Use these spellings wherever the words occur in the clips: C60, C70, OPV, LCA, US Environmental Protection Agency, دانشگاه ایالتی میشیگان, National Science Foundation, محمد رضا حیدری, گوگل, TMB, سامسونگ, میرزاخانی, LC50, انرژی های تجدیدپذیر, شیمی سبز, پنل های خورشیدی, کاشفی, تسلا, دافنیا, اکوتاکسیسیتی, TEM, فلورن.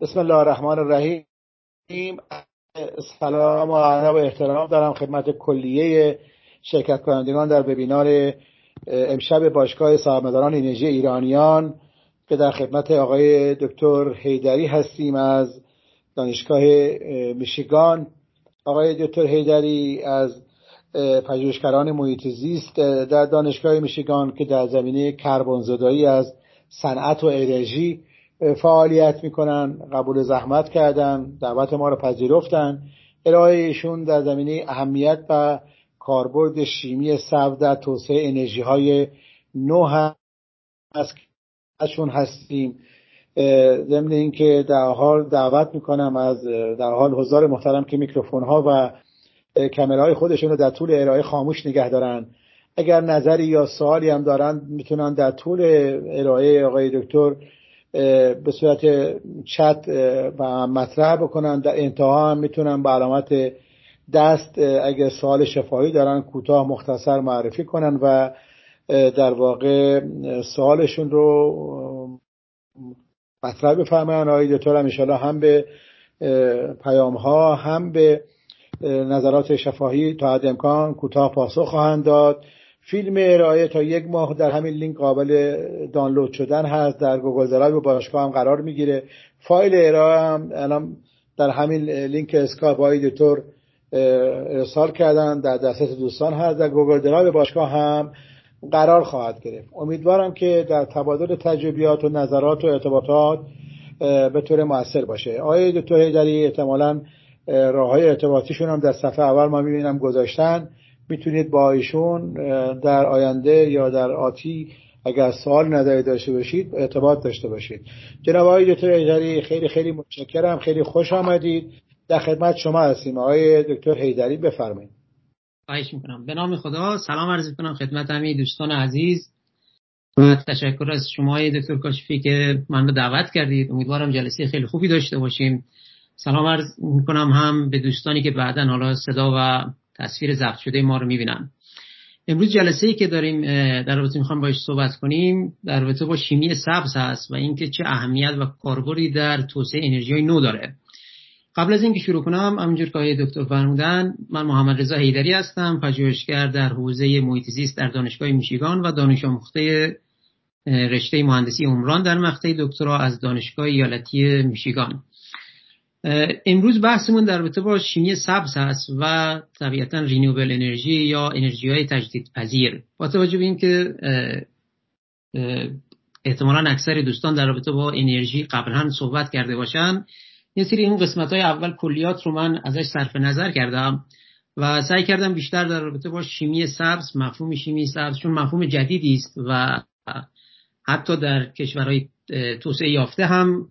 بسم الله الرحمن الرحیم. سلام و ادب و احترام دارم خدمت کلیه شرکت کنندگان در وبینار امشب باشگاه سرمایه‌داران انرژی ایرانیان که در خدمت آقای دکتر حیدری هستیم از دانشگاه میشیگان. آقای دکتر حیدری از پژوهشگران محیط زیست در دانشگاه میشیگان که در زمینه کربن‌زدایی از صنعت و انرژی فعالیت میکنن قبول زحمت کردن، دعوت ما رو پذیرفتن. ارائه ایشون در زمینه اهمیت و کاربرد شیمی سبز در توسعه انرژی های نو هست ازشون هستیم. ضمن اینکه در حال دعوت میکنم از در حال حضار محترم که میکروفون ها و کامراهای خودشون رو در طول ارائه خاموش نگه دارن. اگر نظری یا سوالی هم دارن میتونن در طول ارائه آقای دکتر به صورت چت و مطرح بکنن. در انتها هم میتونن به علامت دست اگر سوال شفاهی دارن کوتاه مختصر معرفی کنن و در واقع سوالشون رو مطرح بفرمایند. آقای دکتر ان شاءالله هم به پیام ها هم به نظرات شفاهی تا حد امکان کوتاه پاسخ خواهند داد. فیلم ارائه تا یک ماه در همین لینک قابل دانلود شدن هست، در گوگل درایو باشگاه هم قرار میگیره. فایل ارائه هم الان در همین لینک اسکایپ آقای دکتر ارسال کردن، در دسترس دوستان هست، در گوگل درایو باشگاه هم قرار خواهد گرفت. امیدوارم که در تبادل تجربیات و نظرات و ارتباطات به طور مؤثر باشه. آقای دکتر حیدری احتمالاً راههای ارتباطیشون هم در صفحه اول ما میبینم گذاشتن، میتونید با ایشون در آینده یا در آتی اگر سوال نداری داشته باشید ارتباط داشته باشید. جناب آقای دکتر حیدری خیلی متشکرم، خیلی خوش آمدید، در خدمت شما هستیم. آقای دکتر حیدری بفرمایید. خواهش میکنم. به نام خدا سلام عرض میکنم خدمت همه دوستان عزیز و تشکر از شما دکتر کاشفی که منو دعوت کردید. امیدوارم جلسه خیلی خوبی داشته باشیم. سلام عرض میکنم هم به دوستانی که بعداً حالا صدا و تصویر ضبط شده ما رو میبینن. امروز جلسه‌ای که داریم در رابطه میخوام باهاش صحبت کنیم در رابطه با شیمی سبز هست و اینکه چه اهمیت و کاربردی در توسعه انرژی نو داره. قبل از اینکه شروع کنم همونجور که آقای دکتر فرمودن، من محمد رضا حیدری هستم، پژوهشگر در حوزه محیط زیست در دانشگاه میشیگان و دانش آموخته رشته مهندسی عمران در مقطع دکترا از دانشگاه ایالتی میشیگان. امروز بحثمون در رابطه با شیمی سبز هست و طبیعتاً رینیوبل انرژی یا انرژی های تجدیدپذیر. با توجه به اینکه احتمالاً اکثر دوستان در رابطه با انرژی قبلا هم صحبت کرده باشن، یه سری این قسمت‌های اول کلیات رو من ازش صرف نظر کردم و سعی کردم بیشتر در رابطه با شیمی سبز، مفهوم شیمی سبز، چون مفهوم جدیدی است و حتی در کشورهای توسعه یافته هم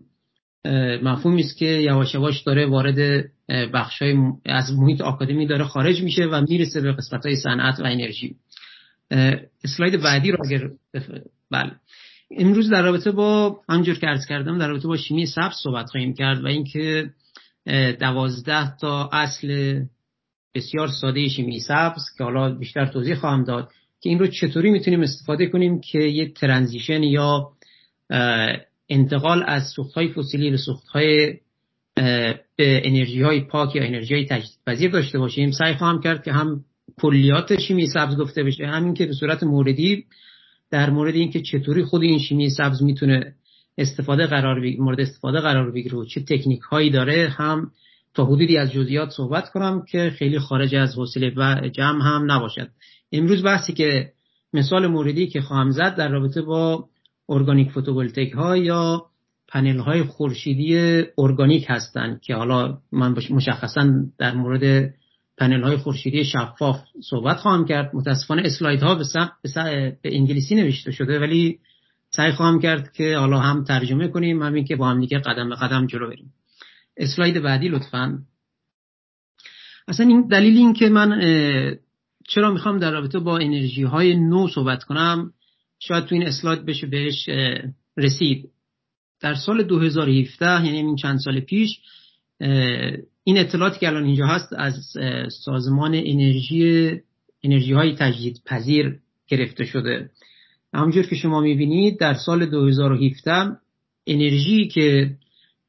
مفهومی است که یواش یواش داره وارد بخش‌های از محیط آکادمی داره خارج میشه و میرسه به قسمت‌های صنعت و انرژی. اسلاید بعدی رو اگر بله، امروز در رابطه با همونجور که عرض کردم در رابطه با شیمی سبز صحبت خواهیم کرد و اینکه 12 تا اصل بسیار ساده شیمی سبز که حالا بیشتر توضیح خواهم داد که این رو چطوری میتونیم استفاده کنیم که یک ترانزیشن یا انتقال از سوخت‌های فسیلی به سوخت‌های به انرژی‌های پاک یا انرژی‌های تجدیدپذیر داشته باشیم. سعی خواهم کرد که هم کلیات شیمی سبز گفته بشه، همین که به صورت موردی در مورد اینکه چطوری خود این شیمی سبز میتونه مورد استفاده قرار بگیره و چه تکنیک‌هایی داره، هم تا حدودی از جزئیات صحبت کنم که خیلی خارج از حوصله جمع هم نباشد. امروز بحثی که مثال موردی که خواهم زد در رابطه با ارگانیک فوتوولتیک ها یا پنل های خورشیدی ارگانیک هستند که حالا من مشخصاً در مورد پنل های خورشیدی شفاف صحبت خواهم کرد. متاسفانه اسلاید ها به انگلیسی نوشته شده ولی سعی خواهم کرد که حالا هم ترجمه کنیم، همین که با هم دیگه قدم به قدم جلو بریم. اسلاید بعدی لطفاً. اصلا این دلیل این که من چرا میخوام در رابطه با انرژی های نو صحبت کنم شاید تو این اسلاید بشه بهش رسید. در سال 2017 یعنی این چند سال پیش این اطلاعاتی که الان اینجا هست از سازمان انرژی‌های تجدیدپذیر گرفته شده. همونجور که شما می‌بینید در سال 2017 انرژی که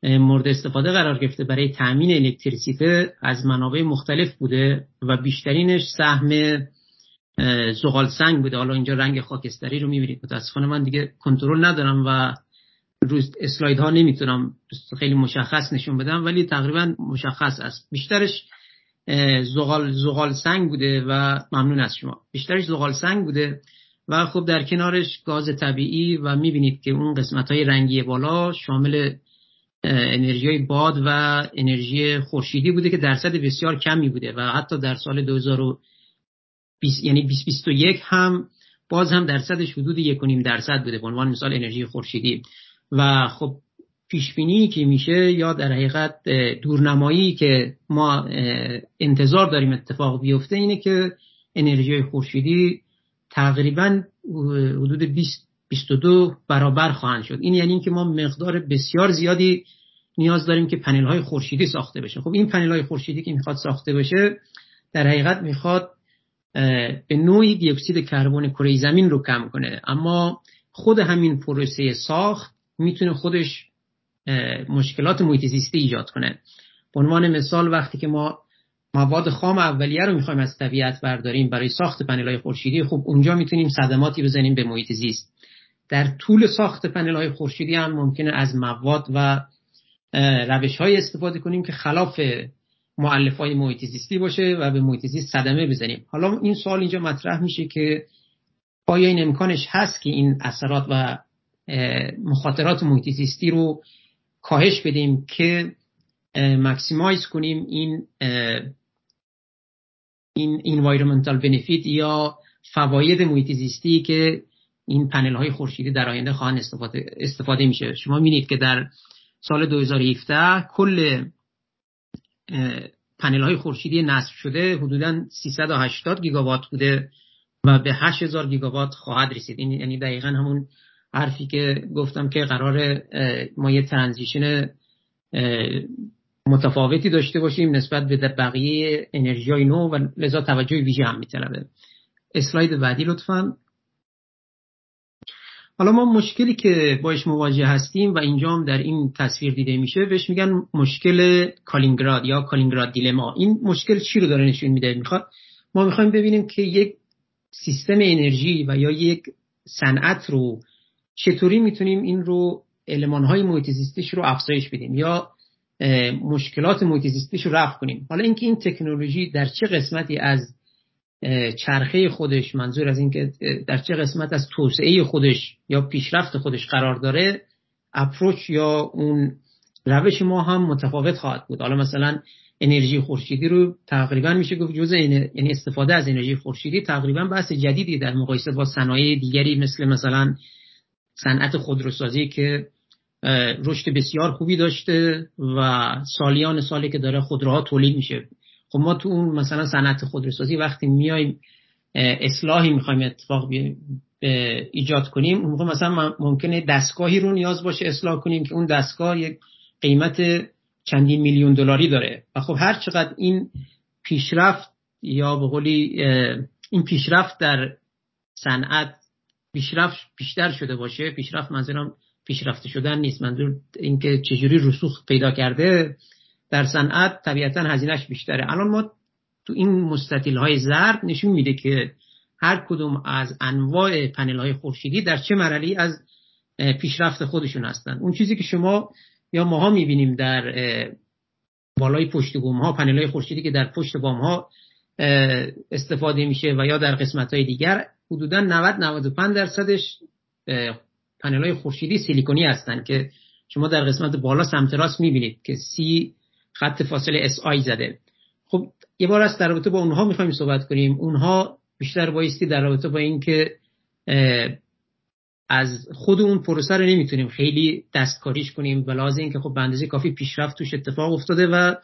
مورد استفاده قرار گرفته برای تامین الکتریسیته از منابع مختلف بوده و بیشترینش سهم زغال سنگ بوده. حالا اینجا رنگ خاکستری رو می‌بینید. متاسفانه من دیگه کنترل ندارم و روز اسلایدها نمیتونم خیلی مشخص نشون بدم، ولی تقریبا مشخص است. بیشترش زغال سنگ بوده و ممنون از شما. بیشترش زغال سنگ بوده و خب در کنارش گاز طبیعی و میبینید که اون قسمت‌های رنگی بالا شامل انرژی باد و انرژی خورشیدی بوده که درصد بسیار کمی بوده و حتی در سال 2020 یعنی 2021 هم باز هم درصدش حدود 1.5% بوده به عنوان مثال انرژی خورشیدی. و خب پیش بینی که میشه یا در حقیقت دورنمایی که ما انتظار داریم اتفاق بیفته اینه که انرژی خورشیدی تقریبا حدود 22 برابر خواهند شد. این یعنی اینکه ما مقدار بسیار زیادی نیاز داریم که پنل های خورشیدی ساخته بشه. خب این پنل های خورشیدی که میخواد ساخته بشه در حقیقت میخواد به نوعی دی اکسید کربن کره زمین رو کم کنه، اما خود همین پروسه ساخت میتونه خودش مشکلات محیط زیستی ایجاد کنه. به عنوان مثال وقتی که ما مواد خام اولیه رو میخوایم از طبیعت برداریم برای ساخت پنل‌های خورشیدی، خب اونجا میتونیم صدماتی بزنیم به محیط زیست. در طول ساخت پنل‌های خورشیدی هم ممکنه از مواد و روش‌های استفاده کنیم که خلاف مؤلفه‌های محیط زیستی باشه و به محیط زیست صدمه بزنیم. حالا این سوال اینجا مطرح میشه که آیا این امکانش هست که این اثرات و مخاطرات محیط زیستی رو کاهش بدیم که ماکسیمایز کنیم این انوایرمنتال بنفیت یا فواید محیط زیستی که این پنل های خورشیدی در آینده خواهند استفاده میشه. شما میبینید که در سال 2017 کل پنل های خورشیدی نصب شده حدوداً 380 گیگاوات بوده و به 8000 گیگاوات خواهد رسید. این یعنی دقیقاً همون حرفی که گفتم که قرار ما یه ترانزیشن متفاوتی داشته باشیم نسبت به بقیه انرژی‌های نو و لذا توجه ویژه هم می‌طلبه. اسلاید بعدی لطفاً. حالا ما مشکلی که باش مواجه هستیم و اینجا هم در این تصویر دیده میشه بهش میگن مشکل کالینگراد یا کالینگراد دیلما. این مشکل چی رو داره نشون میده؟ ما می‌خوایم ببینیم که یک سیستم انرژی و یا یک صنعت رو چطوری میتونیم این رو المان‌های محیط زیستیش رو افزایش بدیم یا مشکلات محیط زیستیش رو رفع کنیم. حالا اینکه این تکنولوژی در چه قسمتی از چرخه خودش، منظور از این که در چه قسمت از توسعه خودش یا پیشرفت خودش قرار داره، اپروچ یا اون روش ما هم متفاوت خواهد بود. حالا مثلا انرژی خورشیدی رو تقریبا میشه گفت جزء یعنی استفاده از انرژی خورشیدی تقریبا بحث جدیدی در مقایسه با صنایع دیگری مثلا صنعت خودروسازی که رشد بسیار خوبی داشته و سالیان سالی که داره خودروها تولید میشه. خب ما تو اون مثلا صنعت خودروسازی وقتی میایم اصلاحی میخوایم اتفاق ایجاد کنیم، اون موقع مثلا ممکنه دستگاهی رو نیاز باشه اصلاح کنیم که اون دستگاه یک قیمت چندین میلیون دلاری داره و خب هر چقدر این پیشرفت یا به قولی این پیشرفت در صنعت بیشتر شده باشه، پیشرفت منظورم پیشرفته شدن نیست، منظور این که چجوری رسوخ پیدا کرده در صنعت، طبیعتا هزینهش بیشتره. الان ما تو این مستطیل‌های زرد نشون میده که هر کدوم از انواع پنل‌های خورشیدی در چه مرحله‌ای از پیشرفت خودشون هستن. اون چیزی که شما یا ماها میبینیم در بالای پشت بام‌ها، پنل‌های خورشیدی که در پشت بام‌ها استفاده میشه و یا در قسمت‌های دیگر، حدوداً 90-95% پنل‌های خورشیدی سیلیکونی هستند که شما در قسمت بالا سمت راست می‌بینید که سی خط فاصله SI زده. خب یه بار از در رابطه با اونها می‌خوایم صحبت کنیم. اونها بیشتر بایستی در رابطه با این که از خود اون پروسه رو نمی‌تونیم خیلی دستکاریش کنیم، بلازه این که خب به اندازه کافی پیشرفت توش اتفاق افتاده و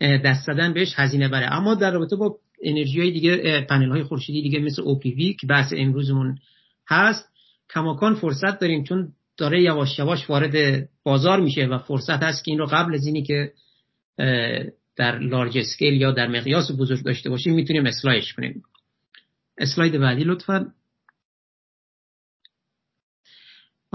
دست زدن بهش هزینه بره. اما در رابطه با انرژی‌های دیگه، پنل‌های خورشیدی دیگه مثل OPV که بحث امروزمون هست، کماکان فرصت داریم چون داره یواش یواش وارد بازار میشه و فرصت هست که این رو قبل از اینی که در لارج اسکیل یا در مقیاس بزرگ داشته باشیم میتونیم اصلاحش کنیم. اسلاید بعدی لطفاً.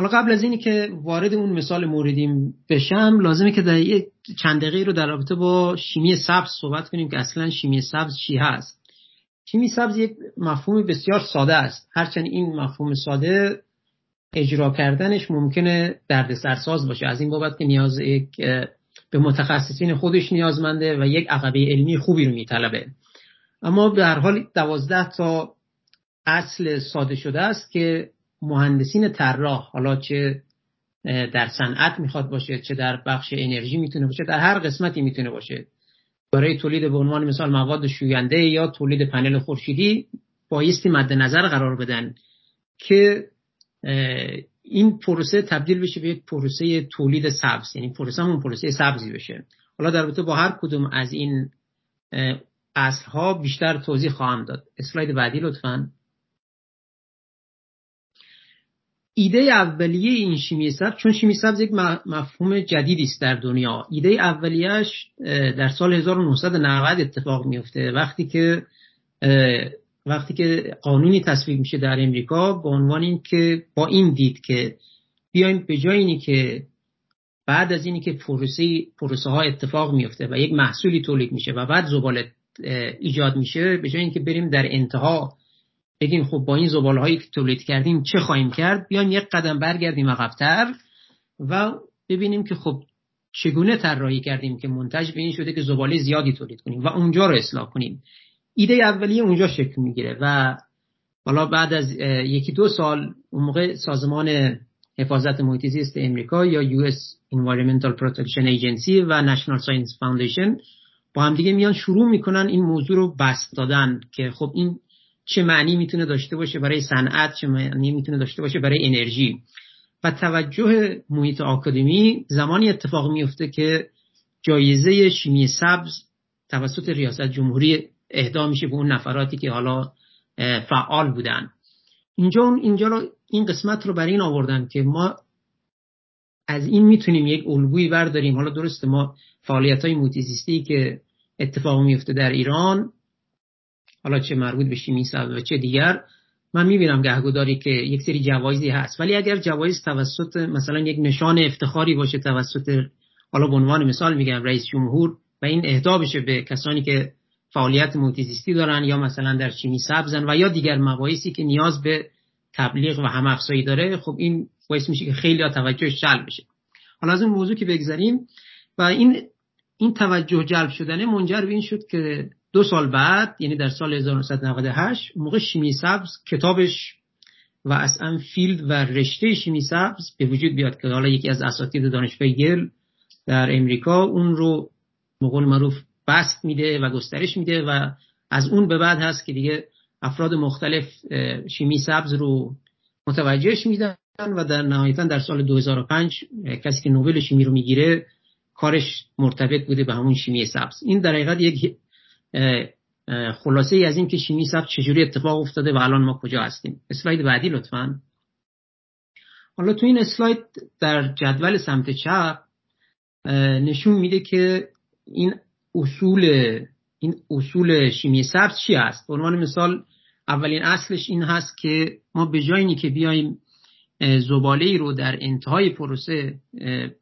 حالا قبل از اینی که وارد اون مثال موردیم بشم لازمه که در یه چند دقیقه رو در رابطه با شیمی سبز صحبت کنیم که اصلا شیمی سبز چی هست. شیمی سبز یک مفهوم بسیار ساده است، هرچند این مفهوم ساده اجرا کردنش ممکنه دردسرساز باشه، از این بابت که نیاز به متخصصین خودش نیازمنده و یک عقبه علمی خوبی رو میطلبه. اما به هر حال 12 تا اصل ساده شده است که مهندسین طراح، حالا چه در صنعت میخواد باشه، چه در بخش انرژی میتونه باشه، در هر قسمتی میتونه باشه، برای تولید به عنوان مثال مواد شوینده یا تولید پنل خورشیدی بایستی مد نظر قرار بدن که این پروسه تبدیل بشه به یک پروسه تولید سبز، یعنی پروسهمون پروسه سبزی بشه. حالا در رابطه با هر کدوم از این اصلها بیشتر توضیح خواهم داد. اسلاید بعدی لطفاً. ایده اولیه این شیمی سبز، چون شیمی سبز یک مفهوم جدیدی است در دنیا، ایده اولیه‌اش در سال 1990 اتفاق میفته، وقتی که قانونی تصویب میشه در امریکا به عنوان این که با این دید که بیایم به جای اینی که بعد از اینی که پروسه‌ها اتفاق میفته و یک محصولی تولید میشه و بعد زباله ایجاد میشه، به جای اینکه بریم در انتها بگیم خب با این زباله هایی که تولید کردیم چه خواهیم کرد، بیایم یک قدم برگردیم عقب‌تر و ببینیم که خب چگونه طراحی کردیم که منتج به این شده که زباله زیادی تولید کنیم و اونجا رو اصلاح کنیم. ایده اولیه اونجا شکل میگیره و حالا بعد از 1-2 سال اون موقع سازمان حفاظت محیط زیست امریکا یا US Environmental Protection Agency و National Science Foundation با هم دیگه میان شروع میکنن این موضوع رو بسط دادن که خب این چه معنی میتونه داشته باشه برای صنعت، چه معنی میتونه داشته باشه برای انرژی. و توجه محیط آکادمی زمانی اتفاق میفته که جایزه شیمی سبز توسط ریاست جمهوری اهدا میشه به اون نفراتی که حالا فعال بودن. اینجا این قسمت رو برای این آوردن که ما از این میتونیم یک الگویی برداریم. حالا درسته ما فعالیت‌های محیط زیستی که اتفاق میفته در ایران، حالا چه مربوط به شیمی سبز و چه دیگر، من میبینم گهگوداری که یک سری جوایزی هست، ولی اگر جوایز توسط مثلا یک نشان افتخاری باشه توسط، حالا به عنوان مثال میگم، رئیس جمهور و این اهدا بشه به کسانی که فعالیت محیط زیستی دارن یا مثلا در شیمی سبزن و یا دیگر مباحثی که نیاز به تبلیغ و هم افزایی داره، خب این باعث میشه که خیلی توجهش جلب بشه. حالا از اون موضوع که بگذریم و این توجه جلب شدنه منجر به این شد که 2 سال بعد، یعنی در سال 1998، موقع شیمی سبز کتابش و اصلا فیلد و رشته شیمی سبز به وجود بیاد که حالا یکی از اساتید دانشگاه یل در امریکا اون رو به قول معروف بسط میده و گسترش میده و از اون به بعد هست که دیگه افراد مختلف شیمی سبز رو متوجهش میدن و در نهایتا در سال 2005 کسی که نوبل شیمی رو میگیره کارش مرتبط بوده به همون شیمی سبز. این در حقیقت یک خلاصه ای از این که شیمی سبز چجوری اتفاق افتاده و الان ما کجا هستیم. اسلاید بعدی لطفاً. حالا تو این اسلاید در جدول سمت چپ نشون میده که این اصول شیمی سبز چی هست. به عنوان مثال اولین اصلش این هست که ما به جای اینی که بیایم زباله‌ای رو در انتهای پروسه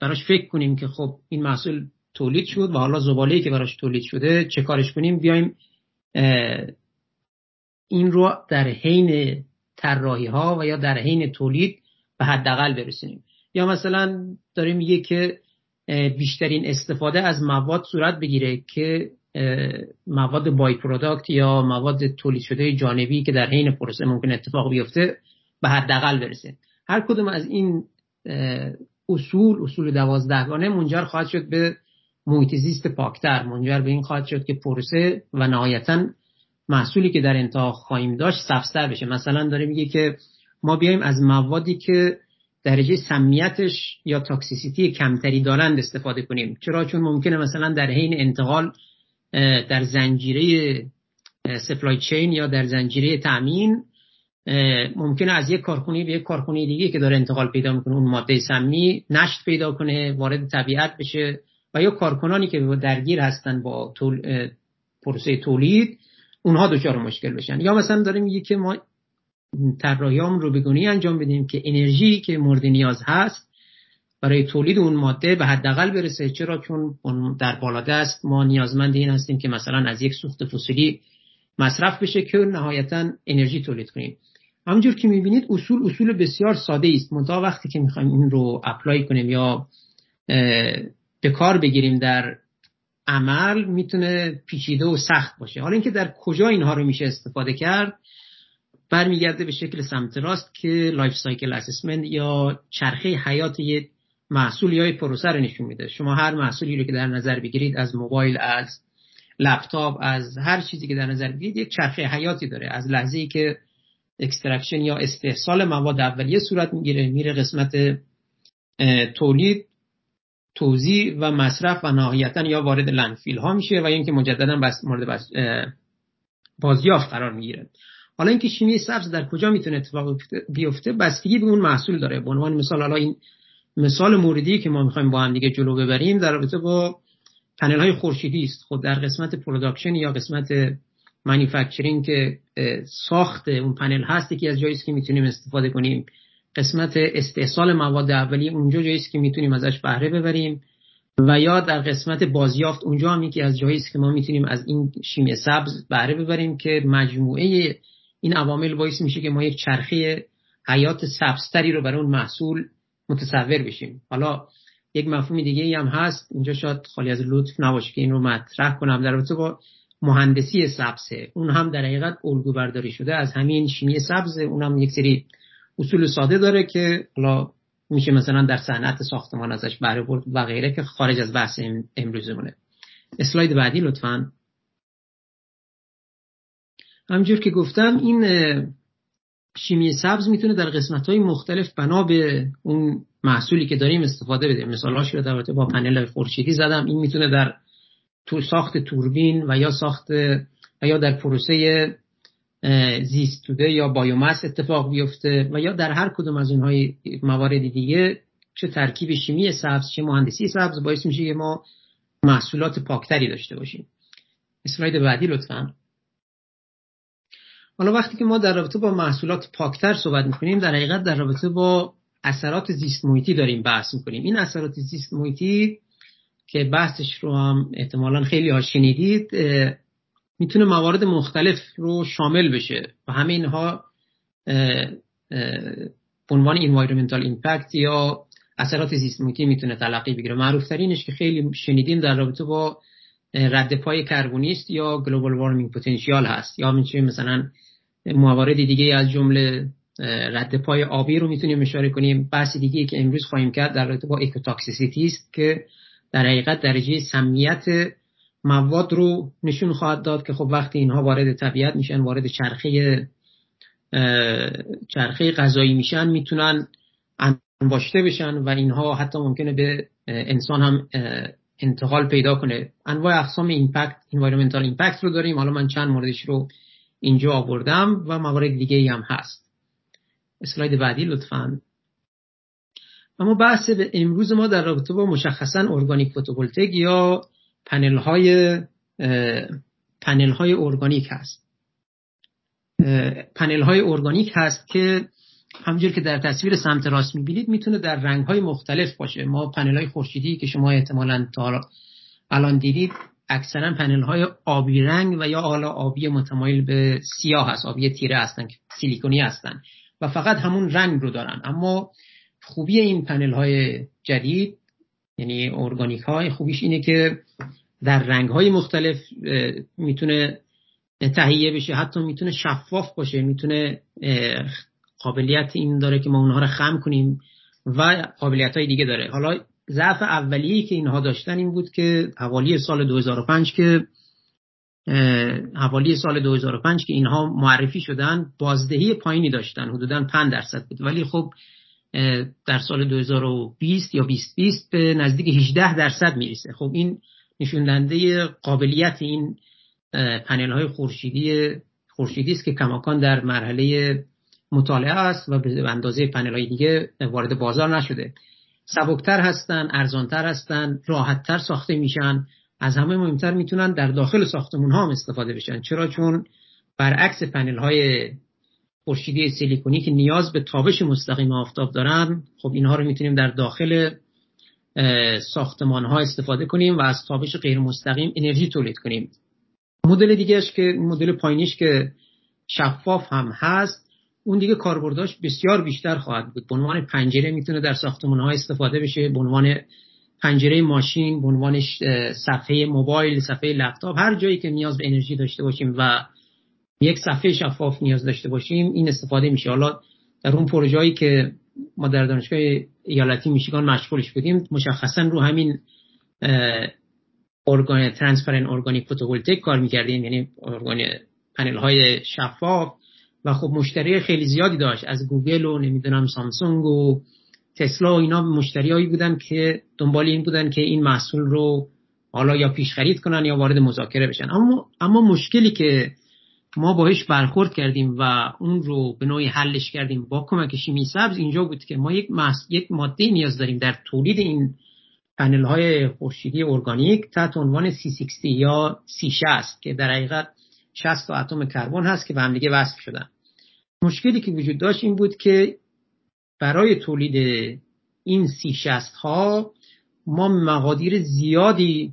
براش فکر کنیم که خب این محصول تولید شد و حالا زباله‌ای که براش تولید شده چه کارش کنیم، بیایم این رو در حین طراحی‌ها و یا در حین تولید به حداقل برسونیم. یا مثلا داره میگه که بیشترین استفاده از مواد صورت بگیره که مواد بای پروداکت یا مواد تولید شده جانبی که در حین پروسه ممکن اتفاق بیفته به حداقل برسه. هر کدوم از این اصول 12 گانه منجر خواهد شد به محیط زیست پاکتر، منجر به این خواهد شد که پروسه و نهایتاً محصولی که در انتها خواهیم داشت سبزتر بشه. مثلا داره میگه که ما بیایم از موادی که درجه سمیتش یا تاکسیسیتی کمتری دارند استفاده کنیم. چرا؟ چون ممکنه مثلا در حین انتقال در زنجیره سپلای چین یا در زنجیره تامین ممکنه از یک کارخونه به یک کارخونه دیگه که داره انتقال پیدا میکنه اون ماده سمی نشت پیدا کنه، وارد طبیعت بشه، و یا کارکنانی که درگیر هستن با پروسه تولید اونها دچار مشکل بشن. یا مثلا داره میگه که ما طراحیام رو بگونی انجام بدیم که انرژی که مورد نیاز هست برای تولید اون ماده به حداقل برسه، چرا چون در بالادست ما نیازمند این هستیم که مثلا از یک سوخت فسیلی مصرف بشه که نهایتاً انرژی تولید کنیم. همونجور که می‌بینید اصول بسیار ساده است، منتها وقتی که می‌خوایم این رو اپلای کنیم یا به کار بگیریم در عمل میتونه پیچیده و سخت باشه. حالا اینکه در کجا اینها رو میشه استفاده کرد برمیگرده به شکل سمت راست که لایف سایکل اسسمنت یا چرخه حیات یک محصول یا یک پروسه رو نشون میده. شما هر محصولی رو که در نظر بگیرید، از موبایل، از لپتاپ، از هر چیزی که در نظر بگیرید، یک چرخه حیاتی داره. از لحظه‌ای که اکستراکشن یا استحصال مواد اولیه صورت میگیره، میره قسمت تولید، توزیع و مصرف و نهایتاً یا وارد لندفیل ها میشه و اینکه مجدداً مورد بازیافت قرار میگیره. حالا اینکه شیمی سبز در کجا میتونه اتفاق بیفته بستگی به اون محصول داره. به عنوان مثال، حالا این مثال موردی که ما میخوایم با هم دیگه جلو ببریم در رابطه با پنل های خورشیدی است. خود در قسمت پروداکشن یا قسمت مانیفکتچرینگ که ساخت اون پنل هست یکی از جاییست که میتونیم استفاده کنیم. قسمت استحصال مواد اولیه اونجا جاییست که میتونیم ازش بهره ببریم و یا در قسمت بازیافت اونجا هم یکی از جاییست که ما میتونیم از این شیمی سبز بهره ببریم که مجموعه این عوامل باعث میشه که ما یک چرخه حیات سبزتری رو برای اون محصول متصور بشیم. حالا یک مفهوم دیگه‌ای هم هست اینجا، شاید خالی از لطف نباشه که این رو مطرح کنم، در رابطه با مهندسی سبزه. اون هم در حقیقت الگو برداری شده از همین شیمی سبز. اون هم یک سری اصول ساده داره که حالا میشه مثلا در صنعت ساختمان ازش بهره برد و غیره که خارج از بحث امروزمونه. اسلاید بعدی لطفاً. همجور که گفتم این شیمی سبز میتونه در قسمت‌های مختلف بنا به اون محصولی که داریم استفاده بده. مثال‌هاش رو در رابطه با پنل خورشیدی زدم. این میتونه در ساخت توربین و یا در پروسه زیست توده یا بایوماس اتفاق بیفته و یا در هر کدوم از اونهای موارد دیگه، چه ترکیب شیمی سبز چه مهندسی سبز باعث میشه که ما محصولات پاکتری داشته باشیم. اسلاید بعدی لطفاً. حالا وقتی که ما در رابطه با محصولات پاکتر صحبت می‌کنیم، در حقیقت در رابطه با اثرات زیست محیطی داریم بحث می‌کنیم. این اثرات زیست محیطی که بحثش رو هم احتمالاً خیلی ها شنیدید، میتونه موارد مختلف رو شامل بشه و همه اینها به عنوان environmental impact یا اثرات زیست محیطی میتونه تلقی بگیره. معروف‌ترینش که خیلی شنیدیم در رابطه با رد پای کربونی است یا گلوبال وارمینگ پتانسیال هست، یا میشه مثلا موارد دیگه از جمله رد پای آبی رو میتونیم اشاره کنیم. بحث دیگه‌ای که امروز خواهیم کرد در رابطه با اکوتاکسیسیتی است که در حقیقت درجه سمیت مواد رو نشون خواهد داد که خب وقتی اینها وارد طبیعت میشن، وارد چرخه غذایی میشن، میتونن انباشته بشن و اینها حتی ممکنه به انسان هم انتقال پیدا کنه. انواع اقسام ایمپکت، انوایرمنتال ایمپکت رو داریم. حالا من چند موردش رو اینجا آوردم و موارد دیگه‌ای هم هست. اسلاید بعدی لطفاً. اما بحث به امروز ما در رابطه با مشخصاً ارگانیک فوتوولتیک یا پنل‌های ارگانیک هست. پنل‌های ارگانیک هست که همونجور که در تصویر سمت راست می‌بینید میتونه در رنگ‌های مختلف باشه. ما پنل‌های خورشیدی که شما احتمالاً تا الان دیدید اکثراً پنل‌های آبی رنگ و یا حالا آبی متمایل به سیاه هست، آبی تیره هستن که سیلیکونی هستن و فقط همون رنگ رو دارن. اما خوبی این پنل‌های جدید، یعنی ارگانیک‌ها، خوبیش اینه که در رنگ‌های مختلف میتونه تهیه بشه، حتی میتونه شفاف باشه، میتونه قابلیت این داره که ما اونها رو خم کنیم و قابلیت‌های دیگه داره. حالا ضعف اولیه‌ای که اینها داشتن این بود که حوالی سال 2005 که اینها معرفی شدن بازدهی پایینی داشتن، حدوداً 5% بود، ولی خب در سال 2020 یا 2020 به نزدیک 18% میرسه. خب این نشوندنده قابلیت این پنل‌های خورشیدی است که کماکان در مرحله مطالعه است و به اندازه پنل‌های دیگه وارد بازار نشده. سبکتر هستن، ارزانتر هستن، راحتتر ساخته میشن. از همه مهمتر میتونن در داخل ساختمون ها هم استفاده بشن. چرا؟ چون برعکس پنل‌های خورشیدی سیلیکونی که نیاز به تابش مستقیم آفتاب دارن، خب اینها رو میتونیم در داخل ساختمان ها استفاده کنیم و از تابش غیر مستقیم انرژی تولید کنیم. مدل دیگهش که مدل پایینیش که شفاف هم هست، اون دیگه کاربرداش بسیار بیشتر خواهد بود. به عنوان پنجره میتونه در ساختمان ها استفاده بشه، به عنوان پنجره ماشین، به عنوان صفحه موبایل، صفحه لپتاپ، هر جایی که نیاز به انرژی داشته باشیم و یک صفحه شفاف نیاز داشته باشیم این استفاده میشه. حالا در اون پروژه‌ای که ما در دانشگاه ایالتی میشیگان مشغولش بودیم، مشخصا رو همین ترانسپرنت ارگانیک فوتوولتیک کار می‌کردیم، یعنی پنل های شفاف، و خب مشتری خیلی زیادی داشت، از گوگل و نمیدونم سامسونگ و تسلا و اینا مشتریایی بودن که دنبال این بودن که این محصول رو حالا یا پیش خرید کنن یا وارد مذاکره بشن. اما مشکلی که ما باهاش برخورد کردیم و اون رو به نوعی حلش کردیم با کمک شیمی سبز اینجا بود که ما یک ماده نیاز داریم در تولید این پنل های خورشیدی ارگانیک تحت عنوان C60 یا C60 که در حقیقت 60 تا اتم کربن هست که به هم دیگه وصل شدن. مشکلی که وجود داشت این بود که برای تولید این C60 ها ما مقادیر زیادی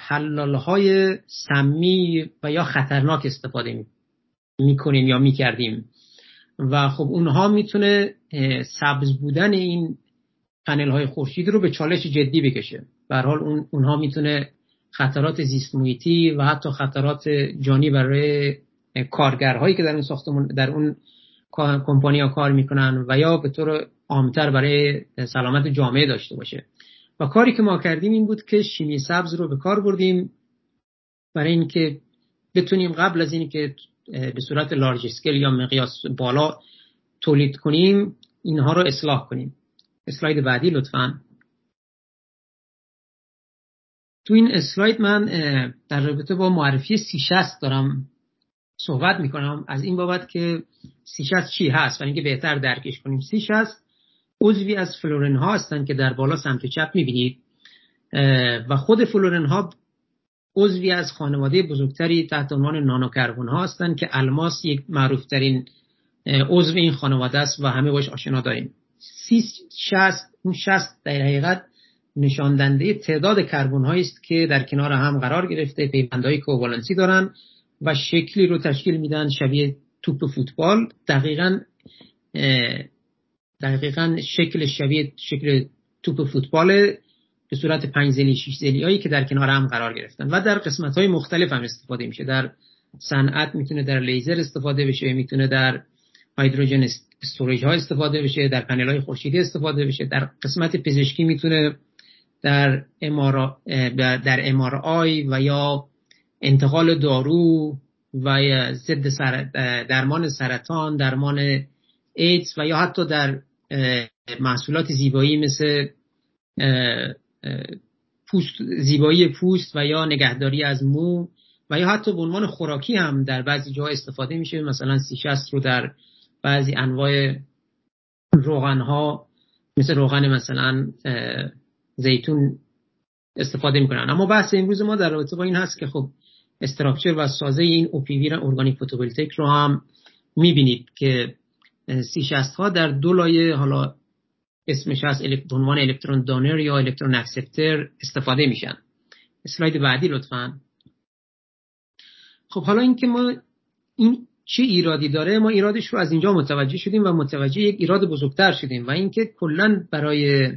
حلال های سمی و یا خطرناک استفاده میکنیم یا میکردیم و خب اونها میتونه سبز بودن این پنل های خورشیدی رو به چالش جدی بکشه. به هر حال اونها میتونه خطرات زیست محیطی و حتی خطرات جانی برای کارگرهایی که در اون ساختمون در اون کمپانی‌ها کار میکنن و یا به طور عامتر برای سلامت جامعه داشته باشه. و کاری که ما کردیم این بود که شیمی سبز رو به کار بردیم برای اینکه بتونیم قبل از اینکه به صورت لارج اسکیل یا مقیاس بالا تولید کنیم اینها رو اصلاح کنیم. اسلاید بعدی لطفاً. تو این اسلاید من در رابطه با معرفی C60 دارم صحبت میکنم، از این بابت که C60 چی هست و اینکه بهتر درکش کنیم. C60 عضوی از فلورن ها هستن که در بالا سمت چپ میبینید و خود فلورن ها عضوی از خانواده بزرگتری تحت عنوان نانو کربن ها هستن که الماس یک معروف ترین عضو این خانواده است و همه باش آشنا داریم. C60 اون 60 در حقیقت نشاندنده تعداد کربن هایی است که در کنار هم قرار گرفته، پیوندهای کوولنسی دارن و شکلی رو تشکیل میدن شبیه توپ فوتبال. دقیقاً شکل شبیه شکل توپ فوتبال به صورت 5 ذیلی 6 ذیلی هایی که در کنار هم قرار گرفتن و در قسمت های مختلف هم استفاده میشه. در صنعت میتونه در لیزر استفاده بشه، میتونه در هایدروژن استوریج ها استفاده بشه، در پنل های خورشیدی استفاده بشه، در قسمت پزشکی میتونه در MRI و یا انتقال دارو و یا ضد درمان سرطان، درمان ایدز و یا حتی در محصولات زیبایی مثل زیبایی پوست و یا نگهداری از مو و یا حتی به عنوان خوراکی هم در بعضی جاها استفاده میشه. مثلا C60 رو در بعضی انواع روغن ها مثل روغن مثلا زیتون استفاده میکنن. اما بحث امروز ما در رابطه با این هست که خب استراکچر و سازه این OPV ارگانیک فوتوولتیک رو هم میبینید که C60 ها در دو لایه، حالا اسمش هست به عنوان الکترون دونر یا الکترون اکسپتر استفاده میشن. اسلاید بعدی لطفاً. خب حالا اینکه ما این چه ایرادی داره، ما ایرادش رو از اینجا متوجه شدیم و متوجه یک ایراد بزرگتر شدیم و اینکه کلاً برای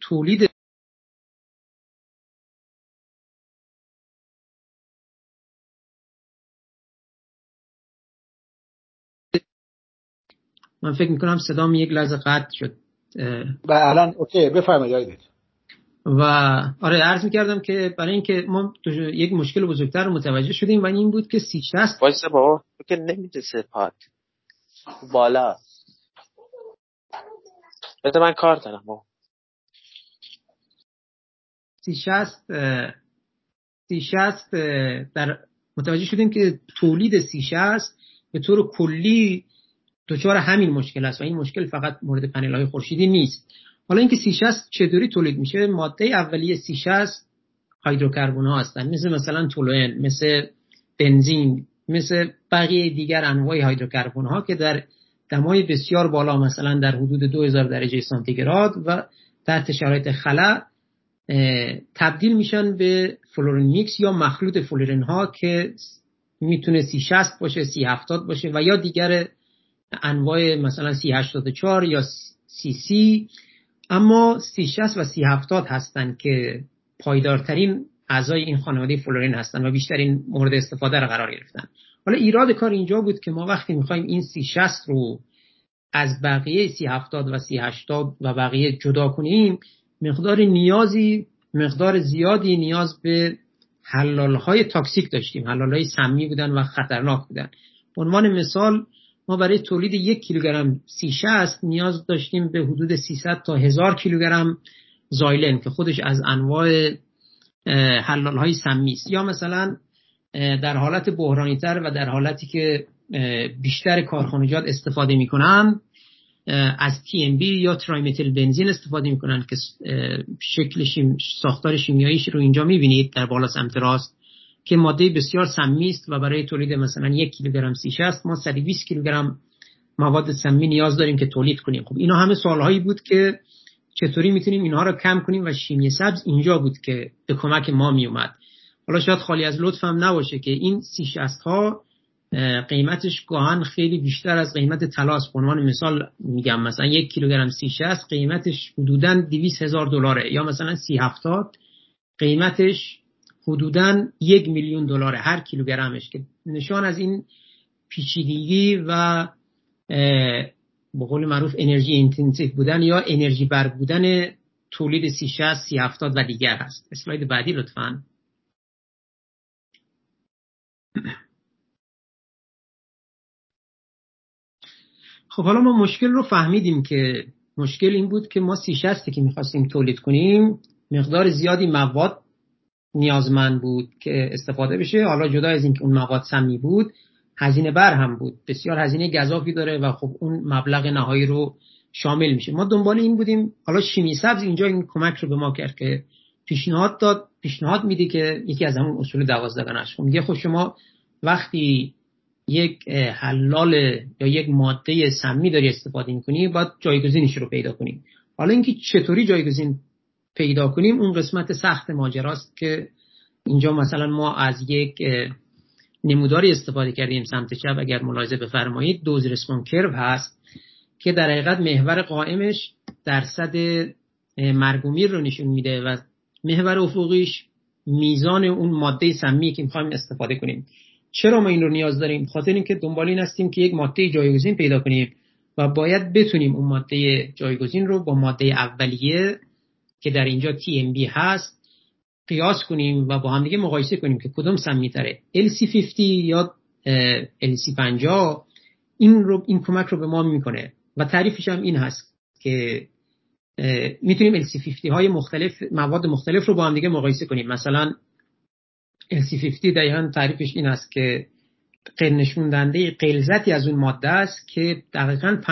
تولید من فکر میکنم صدام یک لحظه قطع شد و الان اوکی بفرمایید. و آره عرض میکردم که برای اینکه ما یک مشکل بزرگتر رو متوجه شدیم و این بود که C60 وایسا بابا که نمیرسه پات بالا بذار من کار دارم بابا. C60 در متوجه شدیم که تولید C60 به طور کلی دچار همین مشکل است و این مشکل فقط مورد پنل های خورشیدی نیست. حالا اینکه C60 چطوری تولید میشه، ماده اولیه C60 هیدروکربن ها هستن مثل تولوئن، مثل بنزین، مثل بقیه دیگر انواع هیدروکربن ها که در دمای بسیار بالا مثلا در حدود 2000 درجه سانتیگراد و تحت شرایط خلا تبدیل میشن به فلورین میکس یا مخلوط فلورین ها که میتونه C60 باشه، C70 باشه و یا دیگر انواع مثلا C84 یا CC. اما C60 و C70 هستن که پایدارترین اعضای این خانواده فلورین هستن و بیشترین مورد استفاده را قرار گرفتن. حالا ایراد کار اینجا بود که ما وقتی میخوایم این C60 رو از بقیه C70 و C80 و بقیه جدا کنیم، مقدار زیادی نیاز به حلالهای تاکسیک داشتیم. حلالهای سمی بودن و خطرناک بودن. به عنوان مثال ما برای تولید 1 کیلوگرم C60 نیاز داشتیم به حدود 300 تا 1000 کیلوگرم زایلن که خودش از انواع حلالهای سمی است. یا مثلا در حالت بحرانی‌تر و در حالتی که بیشتر کارخانجات استفاده می‌کنن از TMB یا ترایمتل بنزین استفاده می‌کنن که شکلش ساختار شیمیاییش رو اینجا می‌بینید در بالا سمت راست که ماده بسیار سمی است و برای تولید مثلا 1 کیلوگرم C60 ما 120 کیلوگرم مواد سمی نیاز داریم که تولید کنیم. خب اینا همه سوالهایی بود که چطوری می‌تونیم اینها رو کم کنیم و شیمی سبز اینجا بود که به کمک ما میومد. حالا شاید خالی از لطفم نباشه که این C60 ها قیمتش گاهن خیلی بیشتر از قیمت طلا است. به عنوان مثال میگم مثلا 1 کیلوگرم C60 قیمتش حدوداً $200,000 یا مثلا C70 قیمتش حدوداً $1,000,000 هر کیلوگرمش که نشان از این پیچیدگی و به قول معروف انرژی اینتنسیو بودن یا انرژی بر بودن تولید C60، C70 و دیگر است. اسلاید بعدی لطفاً. خب حالا ما مشکل رو فهمیدیم که مشکل این بود که ما C60 که میخواستیم تولید کنیم مقدار زیادی مواد نیازمند بود که استفاده بشه. حالا جدا از این که اون مواد سمی بود، هزینه بر هم بود، بسیار هزینه گزافی داره و خب اون مبلغ نهایی رو شامل میشه. ما دنبال این بودیم، حالا شیمی سبز اینجا این کمک رو به ما کرد که پیشنهاد داد، پیشنهاد میده که یکی از همون اصول 12 گانه‌اش میگه خب شما وقتی یک حلال یا یک ماده سمی داری استفاده می‌کنی باید جایگزینش رو پیدا کنیم. حالا اینکه چطوری جایگزین پیدا کنیم اون قسمت سخت ماجراست که اینجا مثلا ما از یک نموداری استفاده کردیم سمت چپ اگر ملاحظه بفرمایید، دوز ریسپانس کرو هست که در حقیقت محور قائمش درصد مرگومیر رو نشون میده و محور افقیش میزان اون ماده سمی که می‌خوایم استفاده کنیم. چرا ما این رو نیاز داریم؟ خاطر اینکه دنبال این هستیم که یک ماده جایگزین پیدا کنیم و باید بتونیم اون ماده جایگزین رو با ماده اولیه که در اینجا TMB هست قیاس کنیم و با هم دیگه مقایسه کنیم که کدوم سمی‌تره. LC50 یا LC50 این کمک رو به ما میکنه و تعریفش هم این هست که میتونیم LC50 های مختلف، مواد مختلف رو با هم دیگه مقایسه کنیم. مثلا LC50 دقیقاً تعریفش این است که نشوندنده غلظتی از اون ماده است که دقیقاً 50%